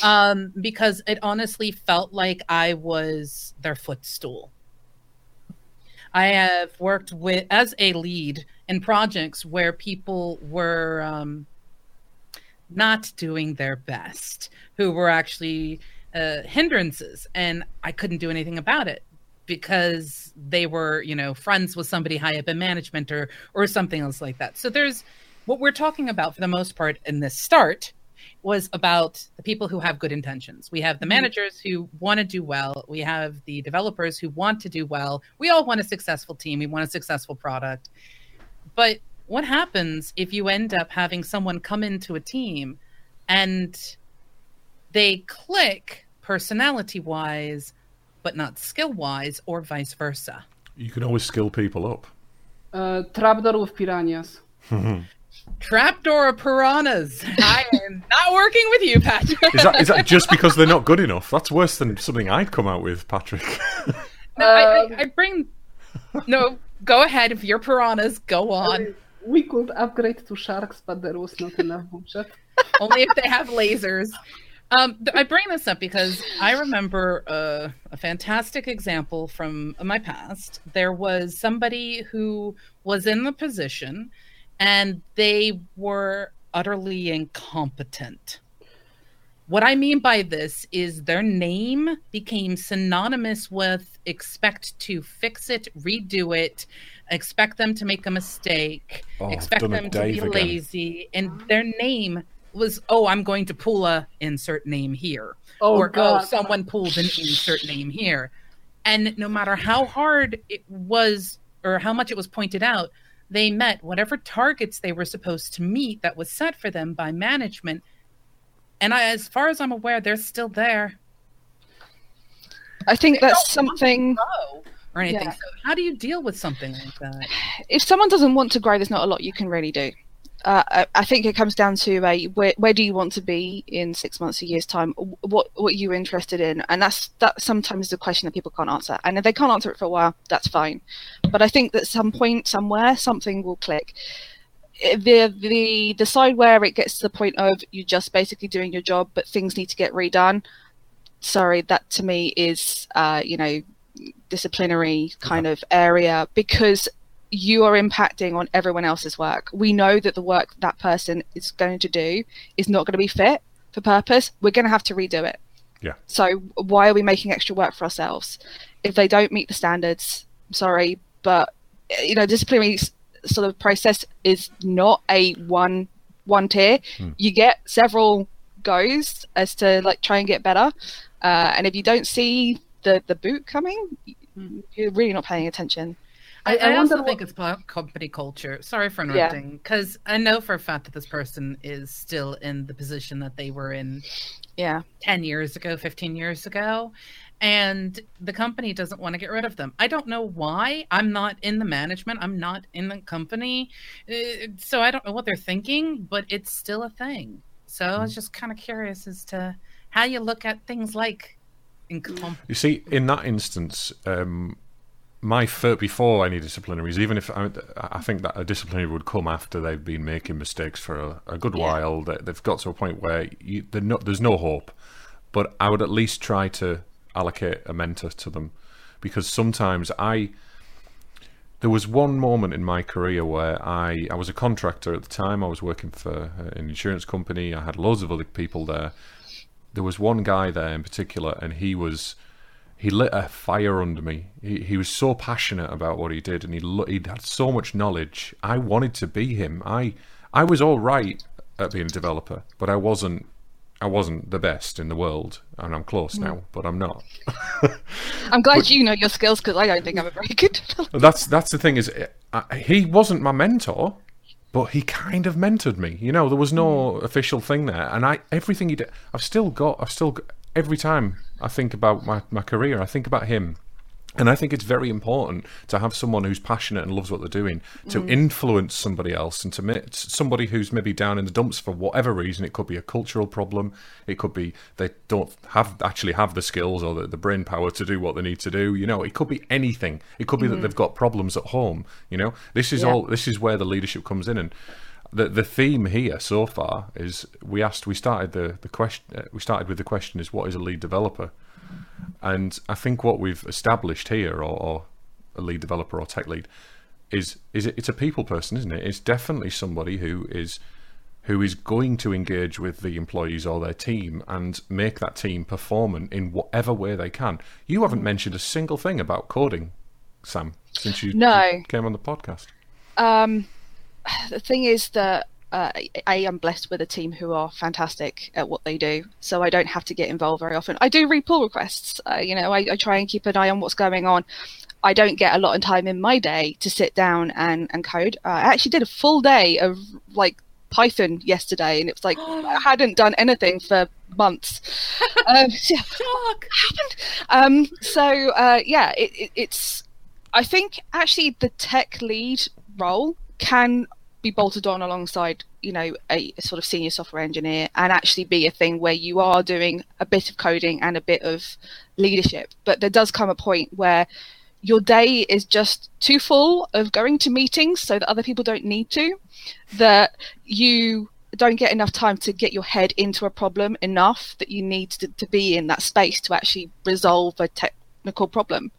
um, because it honestly felt like I was their footstool. I have worked with as a lead in projects where people were um, not doing their best, who were actually uh, hindrances, and I couldn't do anything about it because they were, you know, friends with somebody high up in management or or something else like that. So there's what we're talking about for the most part in this start was about the people who have good intentions. We have the managers who want to do well. We have the developers who want to do well. We all want a successful team. We want a successful product. But what happens if you end up having someone come into a team and they click personality-wise, but not skill-wise, or vice versa? You can always skill people up. Uh, Trapdoor with piranhas. Trapdoor piranhas. I am not working with you, Patrick. Is that, is that just because they're not good enough? That's worse than something I'd come out with, Patrick. No, um, I, I bring... No, go ahead. If you're piranhas, go on. We could upgrade to sharks, but there was not enough budget. Only if they have lasers. Um, I bring this up because I remember uh, a fantastic example from my past. There was somebody who was in the position... and they were utterly incompetent. What I mean by this is their name became synonymous with expect to fix it, redo it, expect them to make a mistake, oh, expect them to be again. lazy. And their name was, oh, I'm going to pull a insert name here. Oh, or, God. oh, someone pulled an insert name here. And no matter how hard it was or how much it was pointed out, they met whatever targets they were supposed to meet that was set for them by management. And I, as far as I'm aware, they're still there. I think they that's something... Or anything. Yeah. So how do you deal with something like that? If someone doesn't want to grow, there's not a lot you can really do. Uh, I, I think it comes down to a, where, where do you want to be in six months, a year's time? What what are you interested in? And that's that sometimes is a question that people can't answer. And if they can't answer it for a while, that's fine. But I think that at some point, somewhere, something will click. The, the, the side where it gets to the point of you're just basically doing your job, but things need to get redone. Sorry, that to me is, uh, you know, disciplinary kind yeah. of area because... you are impacting on everyone else's work. We know that the work that person is going to do is not going to be fit for purpose. We're going to have to redo it. Yeah. So why are we making extra work for ourselves? If they don't meet the standards, sorry, but you know, disciplinary sort of process is not a one one tier. Hmm. You get several goes as to like try and get better. Uh, and if you don't see the, the boot coming, you're really not paying attention. I, I, I also what... think it's company culture. Sorry for interrupting, because yeah. I know for a fact that this person is still in the position that they were in yeah. ten years ago, fifteen years ago, and the company doesn't want to get rid of them. I don't know why. I'm not in the management. I'm not in the company. So I don't know what they're thinking, but it's still a thing. So mm. I was just kind of curious as to how you look at things like income. You see, in that instance... Um... My first, before any disciplinaries, even if I, I think that a disciplinary would come after they've been making mistakes for a, a good yeah. while, they, they've got to a point where you, they're not, there's no hope. But I would at least try to allocate a mentor to them, because sometimes I. There was one moment in my career where I, I was a contractor at the time. I was working for an insurance company. I had loads of other people there. There was one guy there in particular, and he was. He lit a fire under me. He he was so passionate about what he did, and he lo- he had so much knowledge. I wanted to be him. I I was all right at being a developer, but I wasn't I wasn't the best in the world. And I'm close mm. now, but I'm not. I'm glad but, you know your skills, because I don't think I'm a very good developer. That's that's the thing is, I, he wasn't my mentor, but he kind of mentored me. You know, there was no official thing there, and I everything he did, I've still got I've still got. Every time I think about my, my career, I think about him. And I think it's very important to have someone who's passionate and loves what they're doing to mm. influence somebody else, and to make somebody who's maybe down in the dumps for whatever reason. It could be a cultural problem. It could be they don't have actually have the skills or the, the brain power to do what they need to do. You know, it could be anything. It could be mm. that they've got problems at home. You know, this is yeah. all. This is where the leadership comes in. And The the theme here so far is we asked we started the the question uh, we started with the question is what is a lead developer, and I think what we've established here, or, or a lead developer or tech lead, is is it, it's a people person, isn't it? It's definitely somebody who is who is going to engage with the employees or their team and make that team performant in whatever way they can. You haven't mentioned a single thing about coding, Sam, since you, no. you came on the podcast. Um, the thing is that uh, I am blessed with a team who are fantastic at what they do, so I don't have to get involved very often. I do read pull requests. Uh, you know, I, I try and keep an eye on what's going on. I don't get a lot of time in my day to sit down and, and code. Uh, I actually did a full day of like Python yesterday, and it was like oh. I hadn't done anything for months. um, yeah, what happened? Um, so uh, yeah, it, it, it's. I think actually the tech lead role can be bolted on alongside, you know, a, a sort of senior software engineer, and actually be a thing where you are doing a bit of coding and a bit of leadership. But there does come a point where your day is just too full of going to meetings so that other people don't need to, that you don't get enough time to get your head into a problem enough that you need to, to be in that space to actually resolve a technical problem.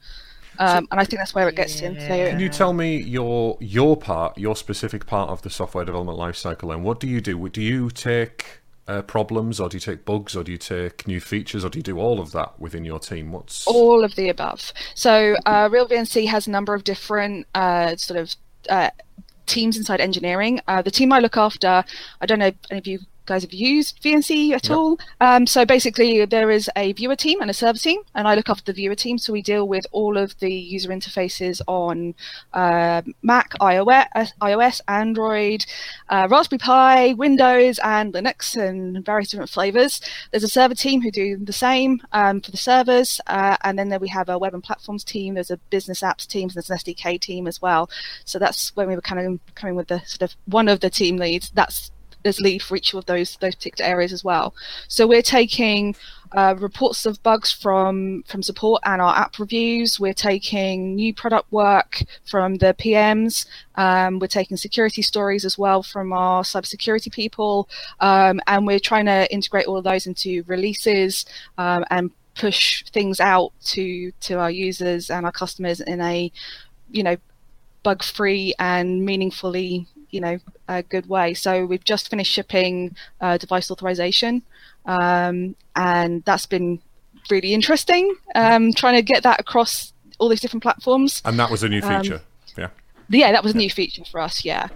Um, so, and I think that's where it gets yeah. in. So, can you tell me your your part, your specific part of the software development lifecycle, and what do you do? Do you take uh, problems, or do you take bugs, or do you take new features, or do you do all of that within your team? What's all of the above? So uh, RealVNC has a number of different uh, sort of uh, teams inside engineering. Uh, the team I look after, I don't know if any of you guys have used V N C at yep. all. Um, so basically there is a viewer team and a server team, and I look after the viewer team. So we deal with all of the user interfaces on uh, Mac, iOS, Android, uh, Raspberry Pi, Windows and Linux, and various different flavors. There's a server team who do the same um, for the servers. Uh, and then there we have a web and platforms team. There's a business apps team. There's an S D K team as well. So that's when we were kind of coming with the sort of one of the team leads. That's there's lead for each of those those particular areas as well. So we're taking uh, reports of bugs from, from support and our app reviews. We're taking new product work from the P Ms. Um, we're taking security stories as well from our cybersecurity people. Um, and we're trying to integrate all of those into releases um, and push things out to, to our users and our customers in a, you know, bug-free and meaningfully you know, a good way. So we've just finished shipping uh, device authorization, um, and that's been really interesting, um, trying to get that across all these different platforms. And that was a new feature, um, yeah. Yeah, that was a new feature for us, yeah.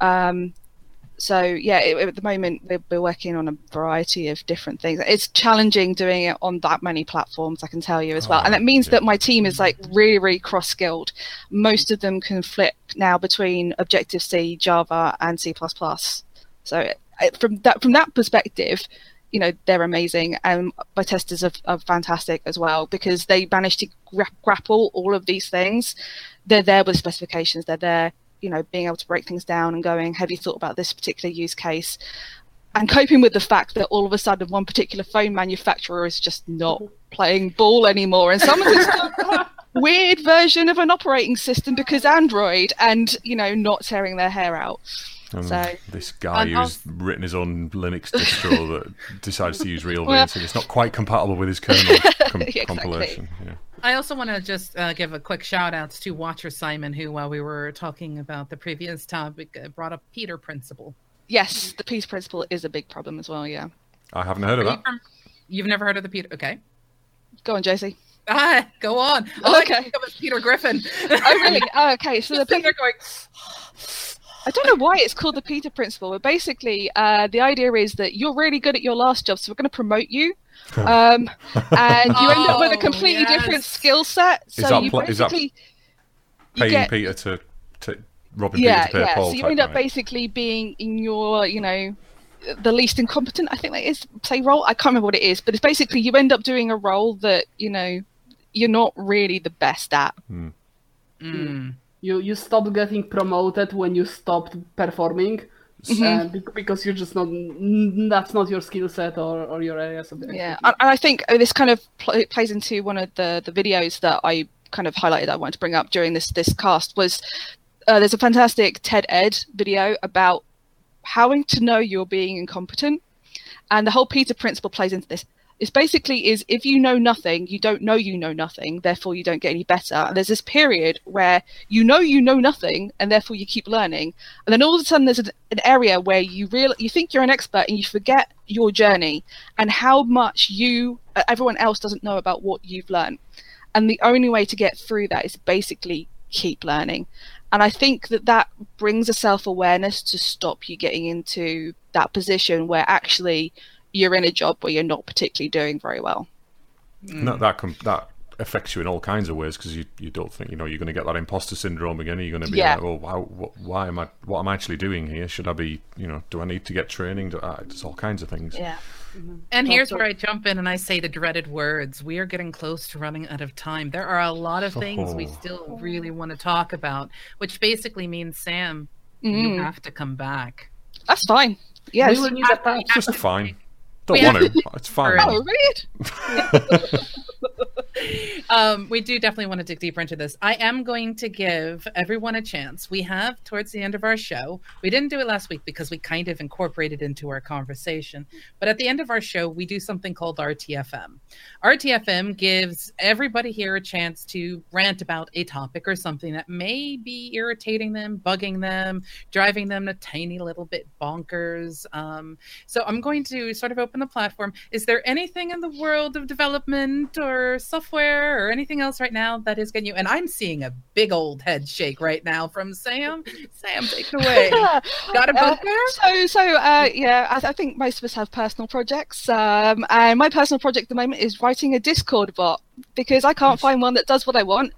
Um, so, yeah, it, at the moment, we're working on a variety of different things. It's challenging doing it on that many platforms, I can tell you as oh, well. And that means yeah. that my team is, like, really, really cross-skilled. Most of them can flip now between Objective-C, Java, and C plus plus. So it, it, from that from that perspective, you know, they're amazing. And my testers are, are fantastic as well, because they manage to gra- grapple all of these things. They're there with specifications. They're there, you know, being able to break things down and going, have you thought about this particular use case? And coping with the fact that all of a sudden one particular phone manufacturer is just not playing ball anymore. And someone's just weird version of an operating system because Android, and you know, not tearing their hair out. Um, so this guy who's I'll... written his own Linux distro that decides to use RealVNC, well, and it's not quite compatible with his kernel com- exactly. compilation. Yeah. I also want to just uh, give a quick shout out to Watcher Simon, who while we were talking about the previous topic uh, brought up Peter Principle. Yes, the Peter Principle is a big problem as well. Yeah, I haven't heard of Are that. You from... You've never heard of the Peter? Okay, go on, J C. Ah, go on. Oh, okay. I think it was Peter Griffin. Oh, really? Oh, okay. So the Peter going. I don't know why it's called the Peter Principle, but basically uh, the idea is that you're really good at your last job, so we're going to promote you, um, and you oh, end up with a completely yes. different skill set. So is that, you pl- basically is that paying you get, Peter to, to Robin yeah, Peter to pay yeah. Paul? So you end up right? basically being in your, you know, the least incompetent. I think that is say role. I can't remember what it is, but it's basically you end up doing a role that you know you're not really the best at. Mm. Mm. You you stopped getting promoted when you stopped performing, mm-hmm. uh, because you're just not that's not your skill set or, or your area. Yeah, and I think this kind of pl- plays into one of the, the videos that I kind of highlighted that I wanted to bring up during this this cast was uh, there's a fantastic TED Ed video about how to know you're being incompetent, and the whole Peter Principle plays into this. It's basically is if you know nothing, you don't know you know nothing, therefore you don't get any better. And there's this period where you know you know nothing, and therefore you keep learning. And then all of a sudden there's an, an area where you real you think you're an expert and you forget your journey and how much you everyone else doesn't know about what you've learned. And the only way to get through that is basically keep learning. And I think that that brings a self-awareness to stop you getting into that position where actually you're in a job where you're not particularly doing very well. No, that com- that affects you in all kinds of ways, because you, you don't think, you know, you're going to get that imposter syndrome again. You're going to be yeah. like, oh, why, what, why am I, what am I actually doing here? Should I be, you know, do I need to get training? Do I, it's all kinds of things. Yeah. Mm-hmm. And here's where I jump in and I say the dreaded words. We are getting close to running out of time. There are a lot of things oh. we still really want to talk about, which basically means, Sam, mm. you have to come back. That's fine. Yeah, we will use that back. It's just fine. Don't we want to. to. It's fine. Oh, read. um, we do definitely want to dig deeper into this. I am going to give everyone a chance. We have, towards the end of our show, we didn't do it last week because we kind of incorporated it into our conversation. But at the end of our show, we do something called R T F M. R T F M gives everybody here a chance to rant about a topic or something that may be irritating them, bugging them, driving them a tiny little bit bonkers. Um, so I'm going to sort of open the platform. Is there anything in the world of development or software or anything else right now that is getting you? And I'm seeing a big old head shake right now from Sam. Sam, take it away. Got a book there? Uh, so, so uh, yeah, I, th- I think most of us have personal projects. Um, and my personal project at the moment is writing a Discord bot, because I can't find one that does what I want,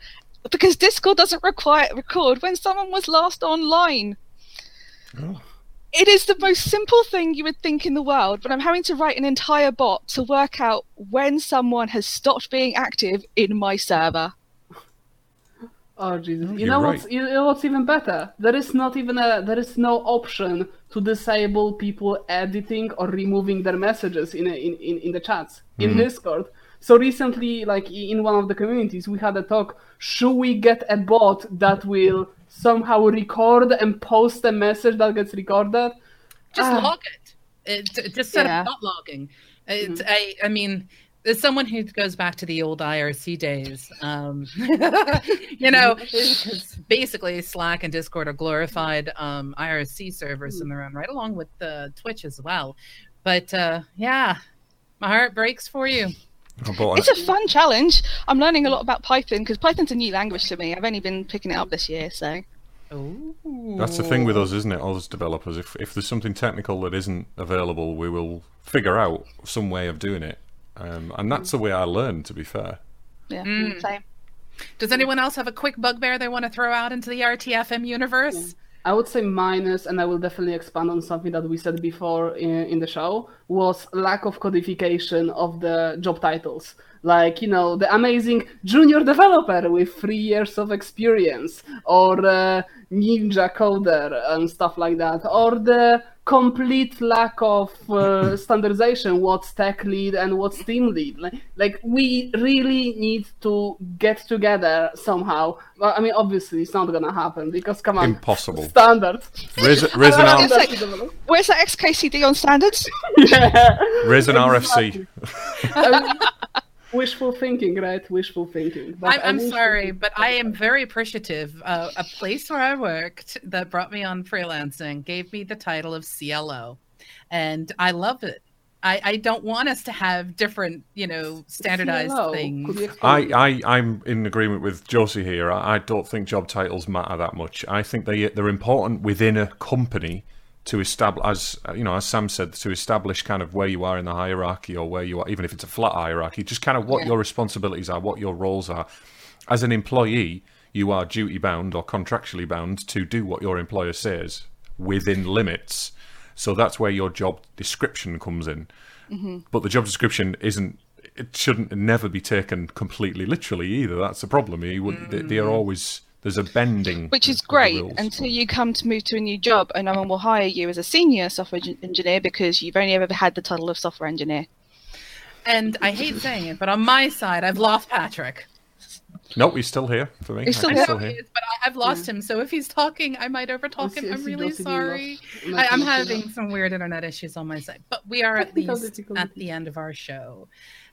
because Discord doesn't require record when someone was last online. Oh. It is the most simple thing you would think in the world, but I'm having to write an entire bot to work out when someone has stopped being active in my server. Oh Jesus! You You're know right. what's you know what's even better? There is not even a there is no option to disable people editing or removing their messages in a, in, in in the chats mm. in Discord. So recently, like in one of the communities, we had a talk. Should we get a bot that will somehow record and post a message that gets recorded? Just ah. log it. it. Just set yeah. up not logging. It's, mm-hmm. I, I mean, as someone who goes back to the old I R C days, um, you know, basically Slack and Discord are glorified um, I R C servers mm-hmm. in their own right, along with uh, Twitch as well. But uh, yeah, my heart breaks for you. Oh, it's a fun challenge. I'm learning a lot about Python, because Python's a new language to me. I've only been picking it up this year, so. Ooh. That's the thing with us, isn't it? All us developers, if if there's something technical that isn't available, we will figure out some way of doing it, um, and that's the way I learned. To be fair. Yeah. Mm. Same. Does anyone else have a quick bugbear they want to throw out into the R T F M universe? Yeah. I would say minus, and I will definitely expand on something that we said before in, in the show, was lack of codification of the job titles. Like, you know, the amazing junior developer with three years of experience, or uh, ninja coder and stuff like that, or the complete lack of uh, standardization, what's tech lead and what's team lead. Like, like, we really need to get together somehow. Well, I mean, obviously, it's not going to happen, because, come on. Impossible. Standards. Raise, raise an R F C. Like, where's the X K C D on standards? Yeah. Raise an exactly. R F C. I mean, wishful thinking, right? Wishful thinking. But I'm, I'm wishful sorry, thinking. But I am very appreciative. Uh, a place where I worked that brought me on freelancing gave me the title of C L O, and I love it. I, I don't want us to have different, you know, standardized C L O things. I, I, I'm in agreement with Josie here. I, I don't think job titles matter that much. I think they, they're important within a company to establish, as you know, as Sam said, to establish kind of where you are in the hierarchy, or where you are, even if it's a flat hierarchy, just kind of what yeah. your responsibilities are, what your roles are. As an employee, you are duty bound or contractually bound to do what your employer says within limits. So that's where your job description comes in. Mm-hmm. But the job description isn't, it shouldn't never be taken completely literally either. That's the problem. You would, mm. they, they are always... There's a bending. Which is great until you come to move to a new job and no one will hire you as a senior software engineer because you've only ever had the title of software engineer. And I hate saying it, but on my side, I've lost Patrick. Nope, he's still here for me. He's still, I still here, he is, but I, I've lost yeah. him. So if he's talking, I might overtalk him. I'm really sorry. I, I'm having some weird internet issues on my side, but we are at least at the end of our show.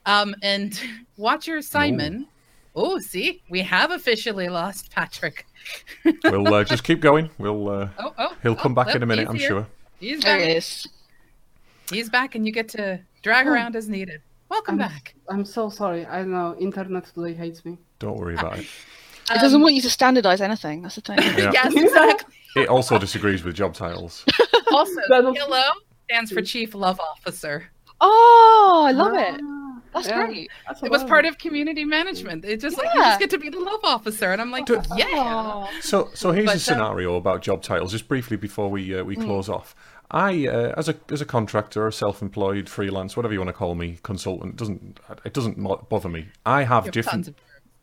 Um, and Watcher Simon. Oh, see, we have officially lost Patrick. We'll uh, just keep going. We'll uh, oh, oh, he'll come oh, back in a minute, I'm here. sure. He's back. Yes. He's back, and you get to drag oh. around as needed. Welcome I'm, back. I'm so sorry. I know internet today hates me. Don't worry about it. It um, doesn't want you to standardize anything. That's the thing. Yeah. Yes, exactly. It also disagrees with job titles. Also, yellow stands for Chief Love Officer. Oh, I love ah. it. That's yeah, great. That's it was part of community management. It just yeah. like you just get to be the love officer, and I'm like, oh, yeah. So, so here's but a scenario that... about job titles. Just briefly before we uh, we mm. close off, I uh, as a as a contractor, a self-employed freelance, whatever you want to call me, consultant, doesn't it doesn't bother me. I have Your different. Of...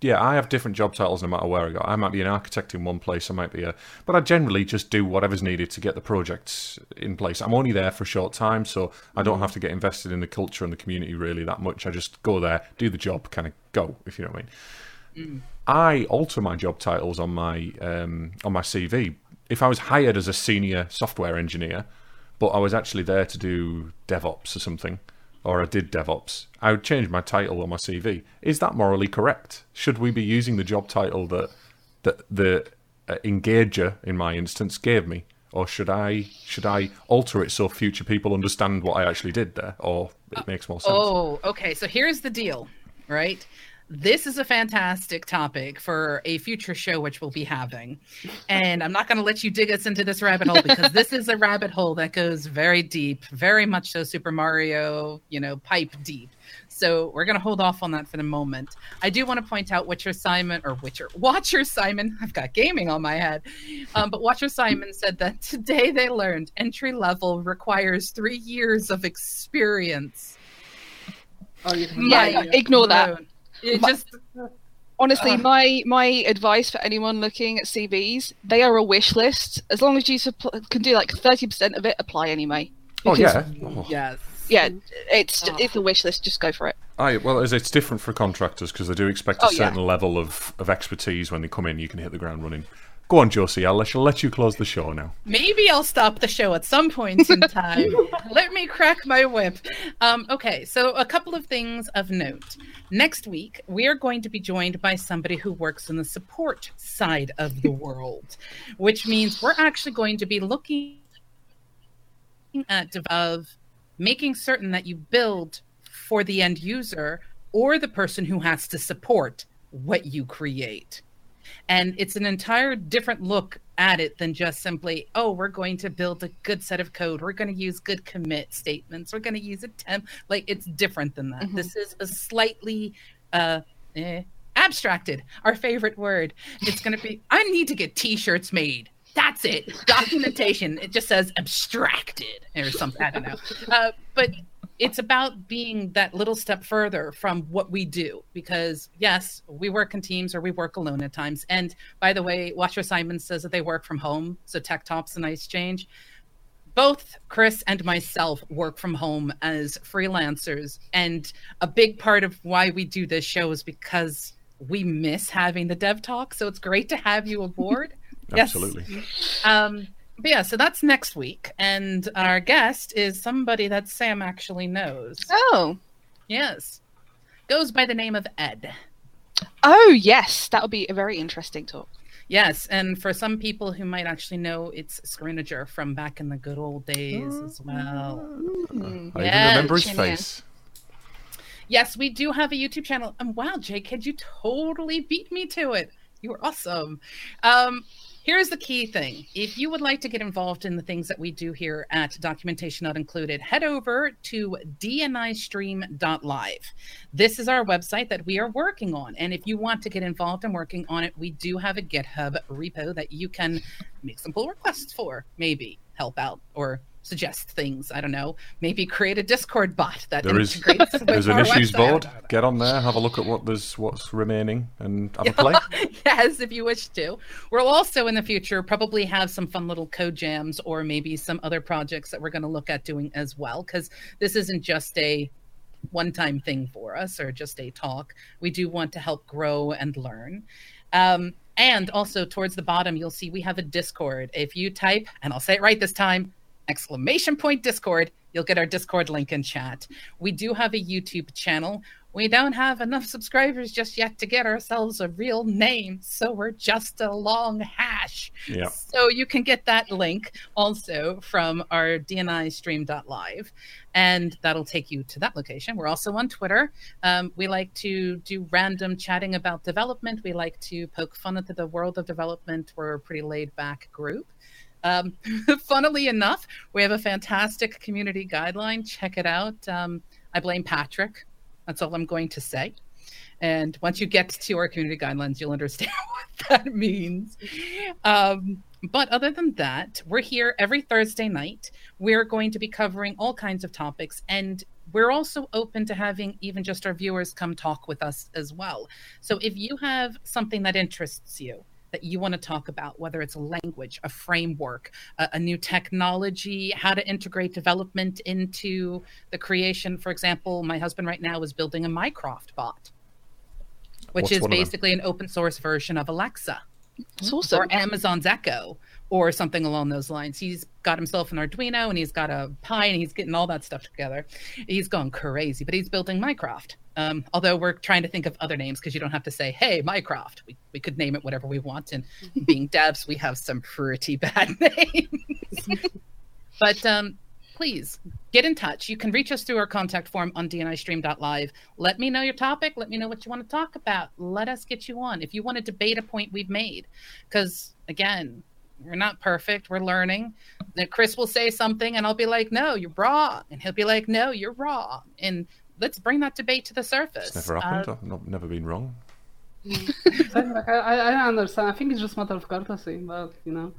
Yeah, I have different job titles no matter where I go. I might be an architect in one place. I might be a, but I generally just do whatever's needed to get the projects in place. I'm only there for a short time, so I don't have to get invested in the culture and the community really that much. I just go there, do the job, kind of go, if you know what I mean. Mm. I alter my job titles on my um, on my C V. If I was hired as a senior software engineer, but I was actually there to do DevOps or something, or I did DevOps, I would change my title on my C V. Is that morally correct? Should we be using the job title that that the uh, engager, in my instance, gave me? Or should I should I alter it so future people understand what I actually did there? Or it makes more sense? Oh, okay. So here's the deal, right? This is a fantastic topic for a future show, which we'll be having. And I'm not going to let you dig us into this rabbit hole because this is a rabbit hole that goes very deep, very much so Super Mario, you know, pipe deep. So we're going to hold off on that for the moment. I do want to point out Witcher Simon or Witcher Watcher Simon. I've got gaming on my head. Um, but Watcher Simon said that today they learned entry level requires three years of experience. Oh, yeah, yeah, ignore that. It just honestly, uh, my my advice for anyone looking at C Vs, they are a wish list. As long as you supp- can do like thirty percent of it, apply anyway. Because, oh yeah, oh. yes, yeah. It's oh. it's a wish list. Just go for it. I well, as it's different for contractors because they do expect a oh, certain yeah. level of, of expertise when they come in. You can hit the ground running. Go on, Josie. I'll let you, let you close the show now. Maybe I'll stop the show at some point in time. Let me crack my whip. Um, okay, so a couple of things of note. Next week, we are going to be joined by somebody who works in the support side of the world, which means we're actually going to be looking at of making certain that you build for the end user or the person who has to support what you create. And it's an entire different look at it than just simply, oh, we're going to build a good set of code. We're going to use good commit statements. We're going to use a temp. Like, it's different than that. Mm-hmm. This is a slightly uh, eh, abstracted, our favorite word. It's going to be, I need to get T-shirts made. That's it. Documentation. It just says abstracted or something. I don't know. Uh, but it's about being that little step further from what we do, because yes, we work in teams or we work alone at times. And by the way, Watcher Simon says that they work from home. So Tech Top's a nice change. Both Chris and myself work from home as freelancers. And a big part of why we do this show is because we miss having the dev talk. So it's great to have you aboard. Absolutely. Yes. Um, But yeah, so that's next week, and our guest is somebody that Sam actually knows. Oh. Yes. Goes by the name of Ed. Oh, yes. That would be a very interesting talk. Yes, and for some people who might actually know, it's Screenager from back in the good old days oh. as well. Mm-hmm. I yes. even remember his face. Yes, we do have a YouTube channel. And wow, Jake, had you totally beat me to it. You were awesome. Um... Here's the key thing. If you would like to get involved in the things that we do here at Documentation Not Included, head over to d n i stream dot live. This is our website that we are working on. And if you want to get involved in working on it, we do have a GitHub repo that you can make some pull requests for, maybe help out or suggest things. I don't know. Maybe create a Discord bot that there is, integrates with There's an our issues website. Board. Get on there, have a look at what there's what's remaining, and have a play. Yes, if you wish to. We'll also in the future probably have some fun little code jams or maybe some other projects that we're going to look at doing as well, because this isn't just a one-time thing for us or just a talk. We do want to help grow and learn. Um, and also towards the bottom, you'll see we have a Discord. If you type, and I'll say it right this time, exclamation point Discord, you'll get our Discord link in chat. We do have a YouTube channel. We don't have enough subscribers just yet to get ourselves a real name, so we're just a long hash. Yeah. So you can get that link also from our d n i stream dot live, and that'll take you to that location. We're also on Twitter. Um, we like to do random chatting about development. We like to poke fun at the world of development. We're a pretty laid-back group. Um, funnily enough, we have a fantastic community guideline. Check it out. Um, I blame Patrick. That's all I'm going to say. And once you get to our community guidelines, you'll understand what that means. Um, but other than that, we're here every Thursday night. We're going to be covering all kinds of topics. And we're also open to having even just our viewers come talk with us as well. So if you have something that interests you, that you want to talk about, whether it's a language, a framework, a, a new technology, how to integrate development into the creation. For example, my husband right now is building a Mycroft bot, which What's is basically an open source version of Alexa awesome. Or Amazon's Echo or something along those lines. He's got himself an Arduino and he's got a Pi and he's getting all that stuff together. He's gone crazy, but he's building Mycroft. Um, although we're trying to think of other names because you don't have to say, hey, Mycroft. We, we could name it whatever we want. And being devs, we have some pretty bad names. But um, please get in touch. You can reach us through our contact form on d n i stream dot live. Let me know your topic. Let me know what you want to talk about. Let us get you on. If you want to debate a point we've made, because, again, we're not perfect. We're learning. Chris will say something and I'll be like, no, you're wrong. And he'll be like, no, you're wrong. And let's bring that debate to the surface. It's never happened. Uh, I've not, never been wrong. I, I understand. I think it's just a matter of courtesy, but, you know.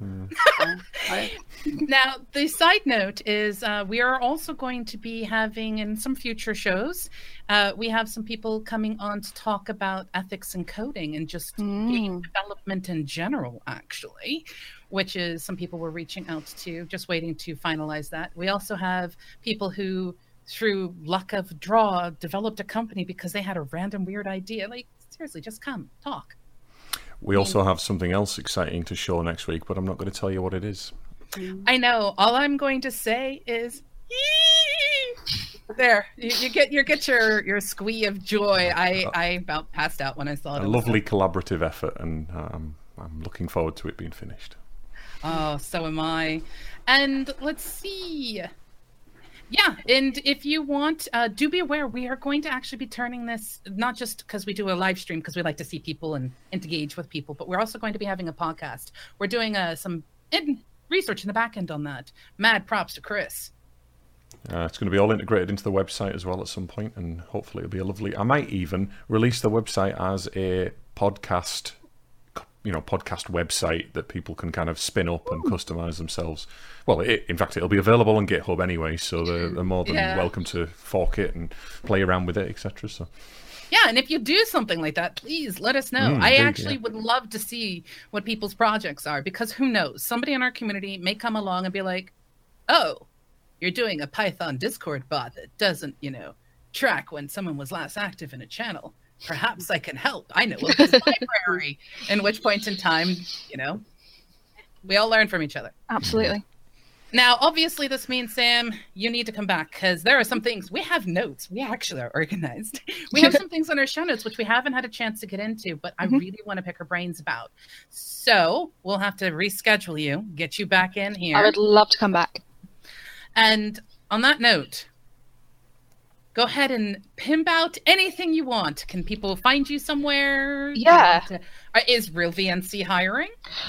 Yeah. I... Now, the side note is uh, we are also going to be having, in some future shows, uh, we have some people coming on to talk about ethics and coding and just mm. game development in general, actually, which is some people we're reaching out to, just waiting to finalize that. We also have people who, through luck of draw, developed a company because they had a random weird idea. Like, seriously, just come talk. We I mean, also have something else exciting to show next week, but I'm not going to tell you what it is. I know. All I'm going to say is Ee! There. You, you get you get your, your squee of joy. I, I about passed out when I saw it. A lovely collaborative effort, and um, I'm looking forward to it being finished. Oh, so am I. And let's see. Yeah, and if you want, uh, do be aware, we are going to actually be turning this, not just because we do a live stream, because we like to see people and engage with people, but we're also going to be having a podcast. We're doing uh, some in- research in the back end on that. Mad props to Chris. Uh, it's going to be all integrated into the website as well at some point, and hopefully it'll be a lovely... I might even release the website as a podcast, you know, podcast website that people can kind of spin up and customize themselves. Well, it, in fact, it'll be available on GitHub anyway, so they're, they're more than yeah. welcome to fork it and play around with it, et cetera. So, yeah, and if you do something like that, please let us know. Mm, I do, actually yeah. would love to see what people's projects are, because who knows? Somebody in our community may come along and be like, "Oh, you're doing a Python Discord bot that doesn't, you know, track when someone was last active in a channel. Perhaps I can help. I know a library." In which point in time, you know, we all learn from each other. Absolutely. Now, obviously, this means, Sam, you need to come back because there are some things. We have notes. We actually are organized. We have some things on our show notes, which we haven't had a chance to get into, but I mm-hmm. really want to pick our brains about. So we'll have to reschedule you, get you back in here. I would love to come back. And on that note, go ahead and pimp out anything you want. Can people find you somewhere? Yeah. Is RealVNC hiring?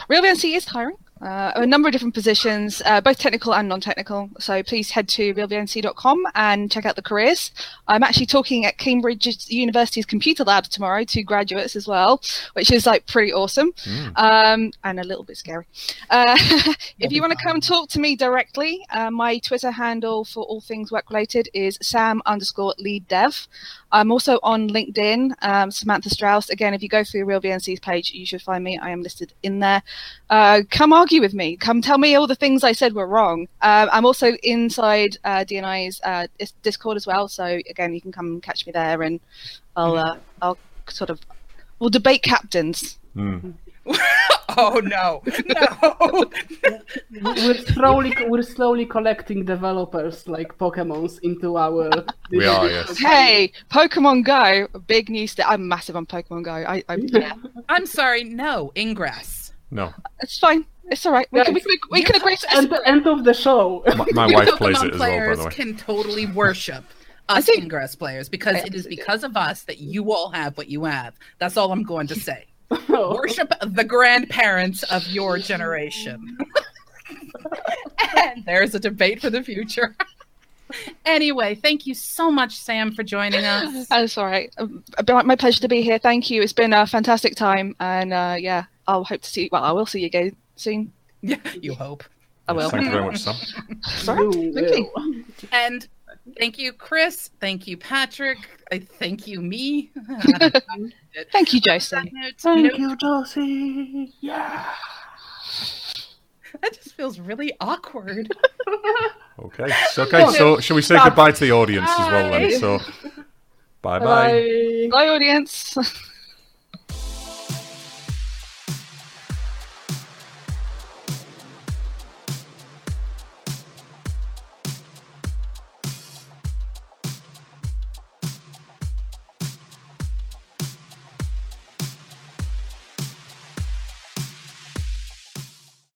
RealVNC is hiring. Uh, a number of different positions, uh, both technical and non-technical. So please head to real v n c dot com and check out the careers. I'm actually talking at Cambridge University's Computer Labs tomorrow to graduates as well, which is like pretty awesome mm. um, and a little bit scary. Uh, if you want to come talk to me directly, uh, my Twitter handle for all things work-related is Sam underscore lead dev. I'm also on LinkedIn, um, Samantha Strauss. Again, if you go through RealVNC's page, you should find me. I am listed in there. Uh, come argue argue with me. Come tell me all the things I said were wrong. Um, I'm also inside uh, D N I's uh, Discord as well, so again, you can come catch me there, and I'll uh, I'll sort of we'll debate captains. Mm. Oh no! No! we're slowly we're slowly collecting developers like Pokémons into our. We are, yes. Hey, Pokémon Go, big news. St- I'm massive on Pokémon Go. I, I yeah. I'm sorry, no, Ingress. No, it's fine. It's all right. We yeah, can we, we, we yeah. can agree. At the end of the show, my, my wife Pokemon plays it as well. By the way, can totally worship. Us think, Ingress players, because it is because of us that you all have what you have. That's all I'm going to say. Oh. Worship the grandparents of your generation. And there's a debate for the future. Anyway, thank you so much, Sam, for joining us. Oh, sorry. My pleasure to be here. Thank you. It's been a fantastic time. And uh, yeah, I'll hope to see you. Well, I will see you again soon. Yeah, you hope. I will. Thank you very much, Sam. Sorry. Ooh, thank ew. you. And... Thank you, Chris. Thank you, Patrick. I thank you, me. Thank you, Josie. Thank you, Josie. Yeah. That just feels really awkward. Okay. So, okay. So, shall we say Stop. goodbye to the audience bye. as well then? So, bye, bye, bye, audience.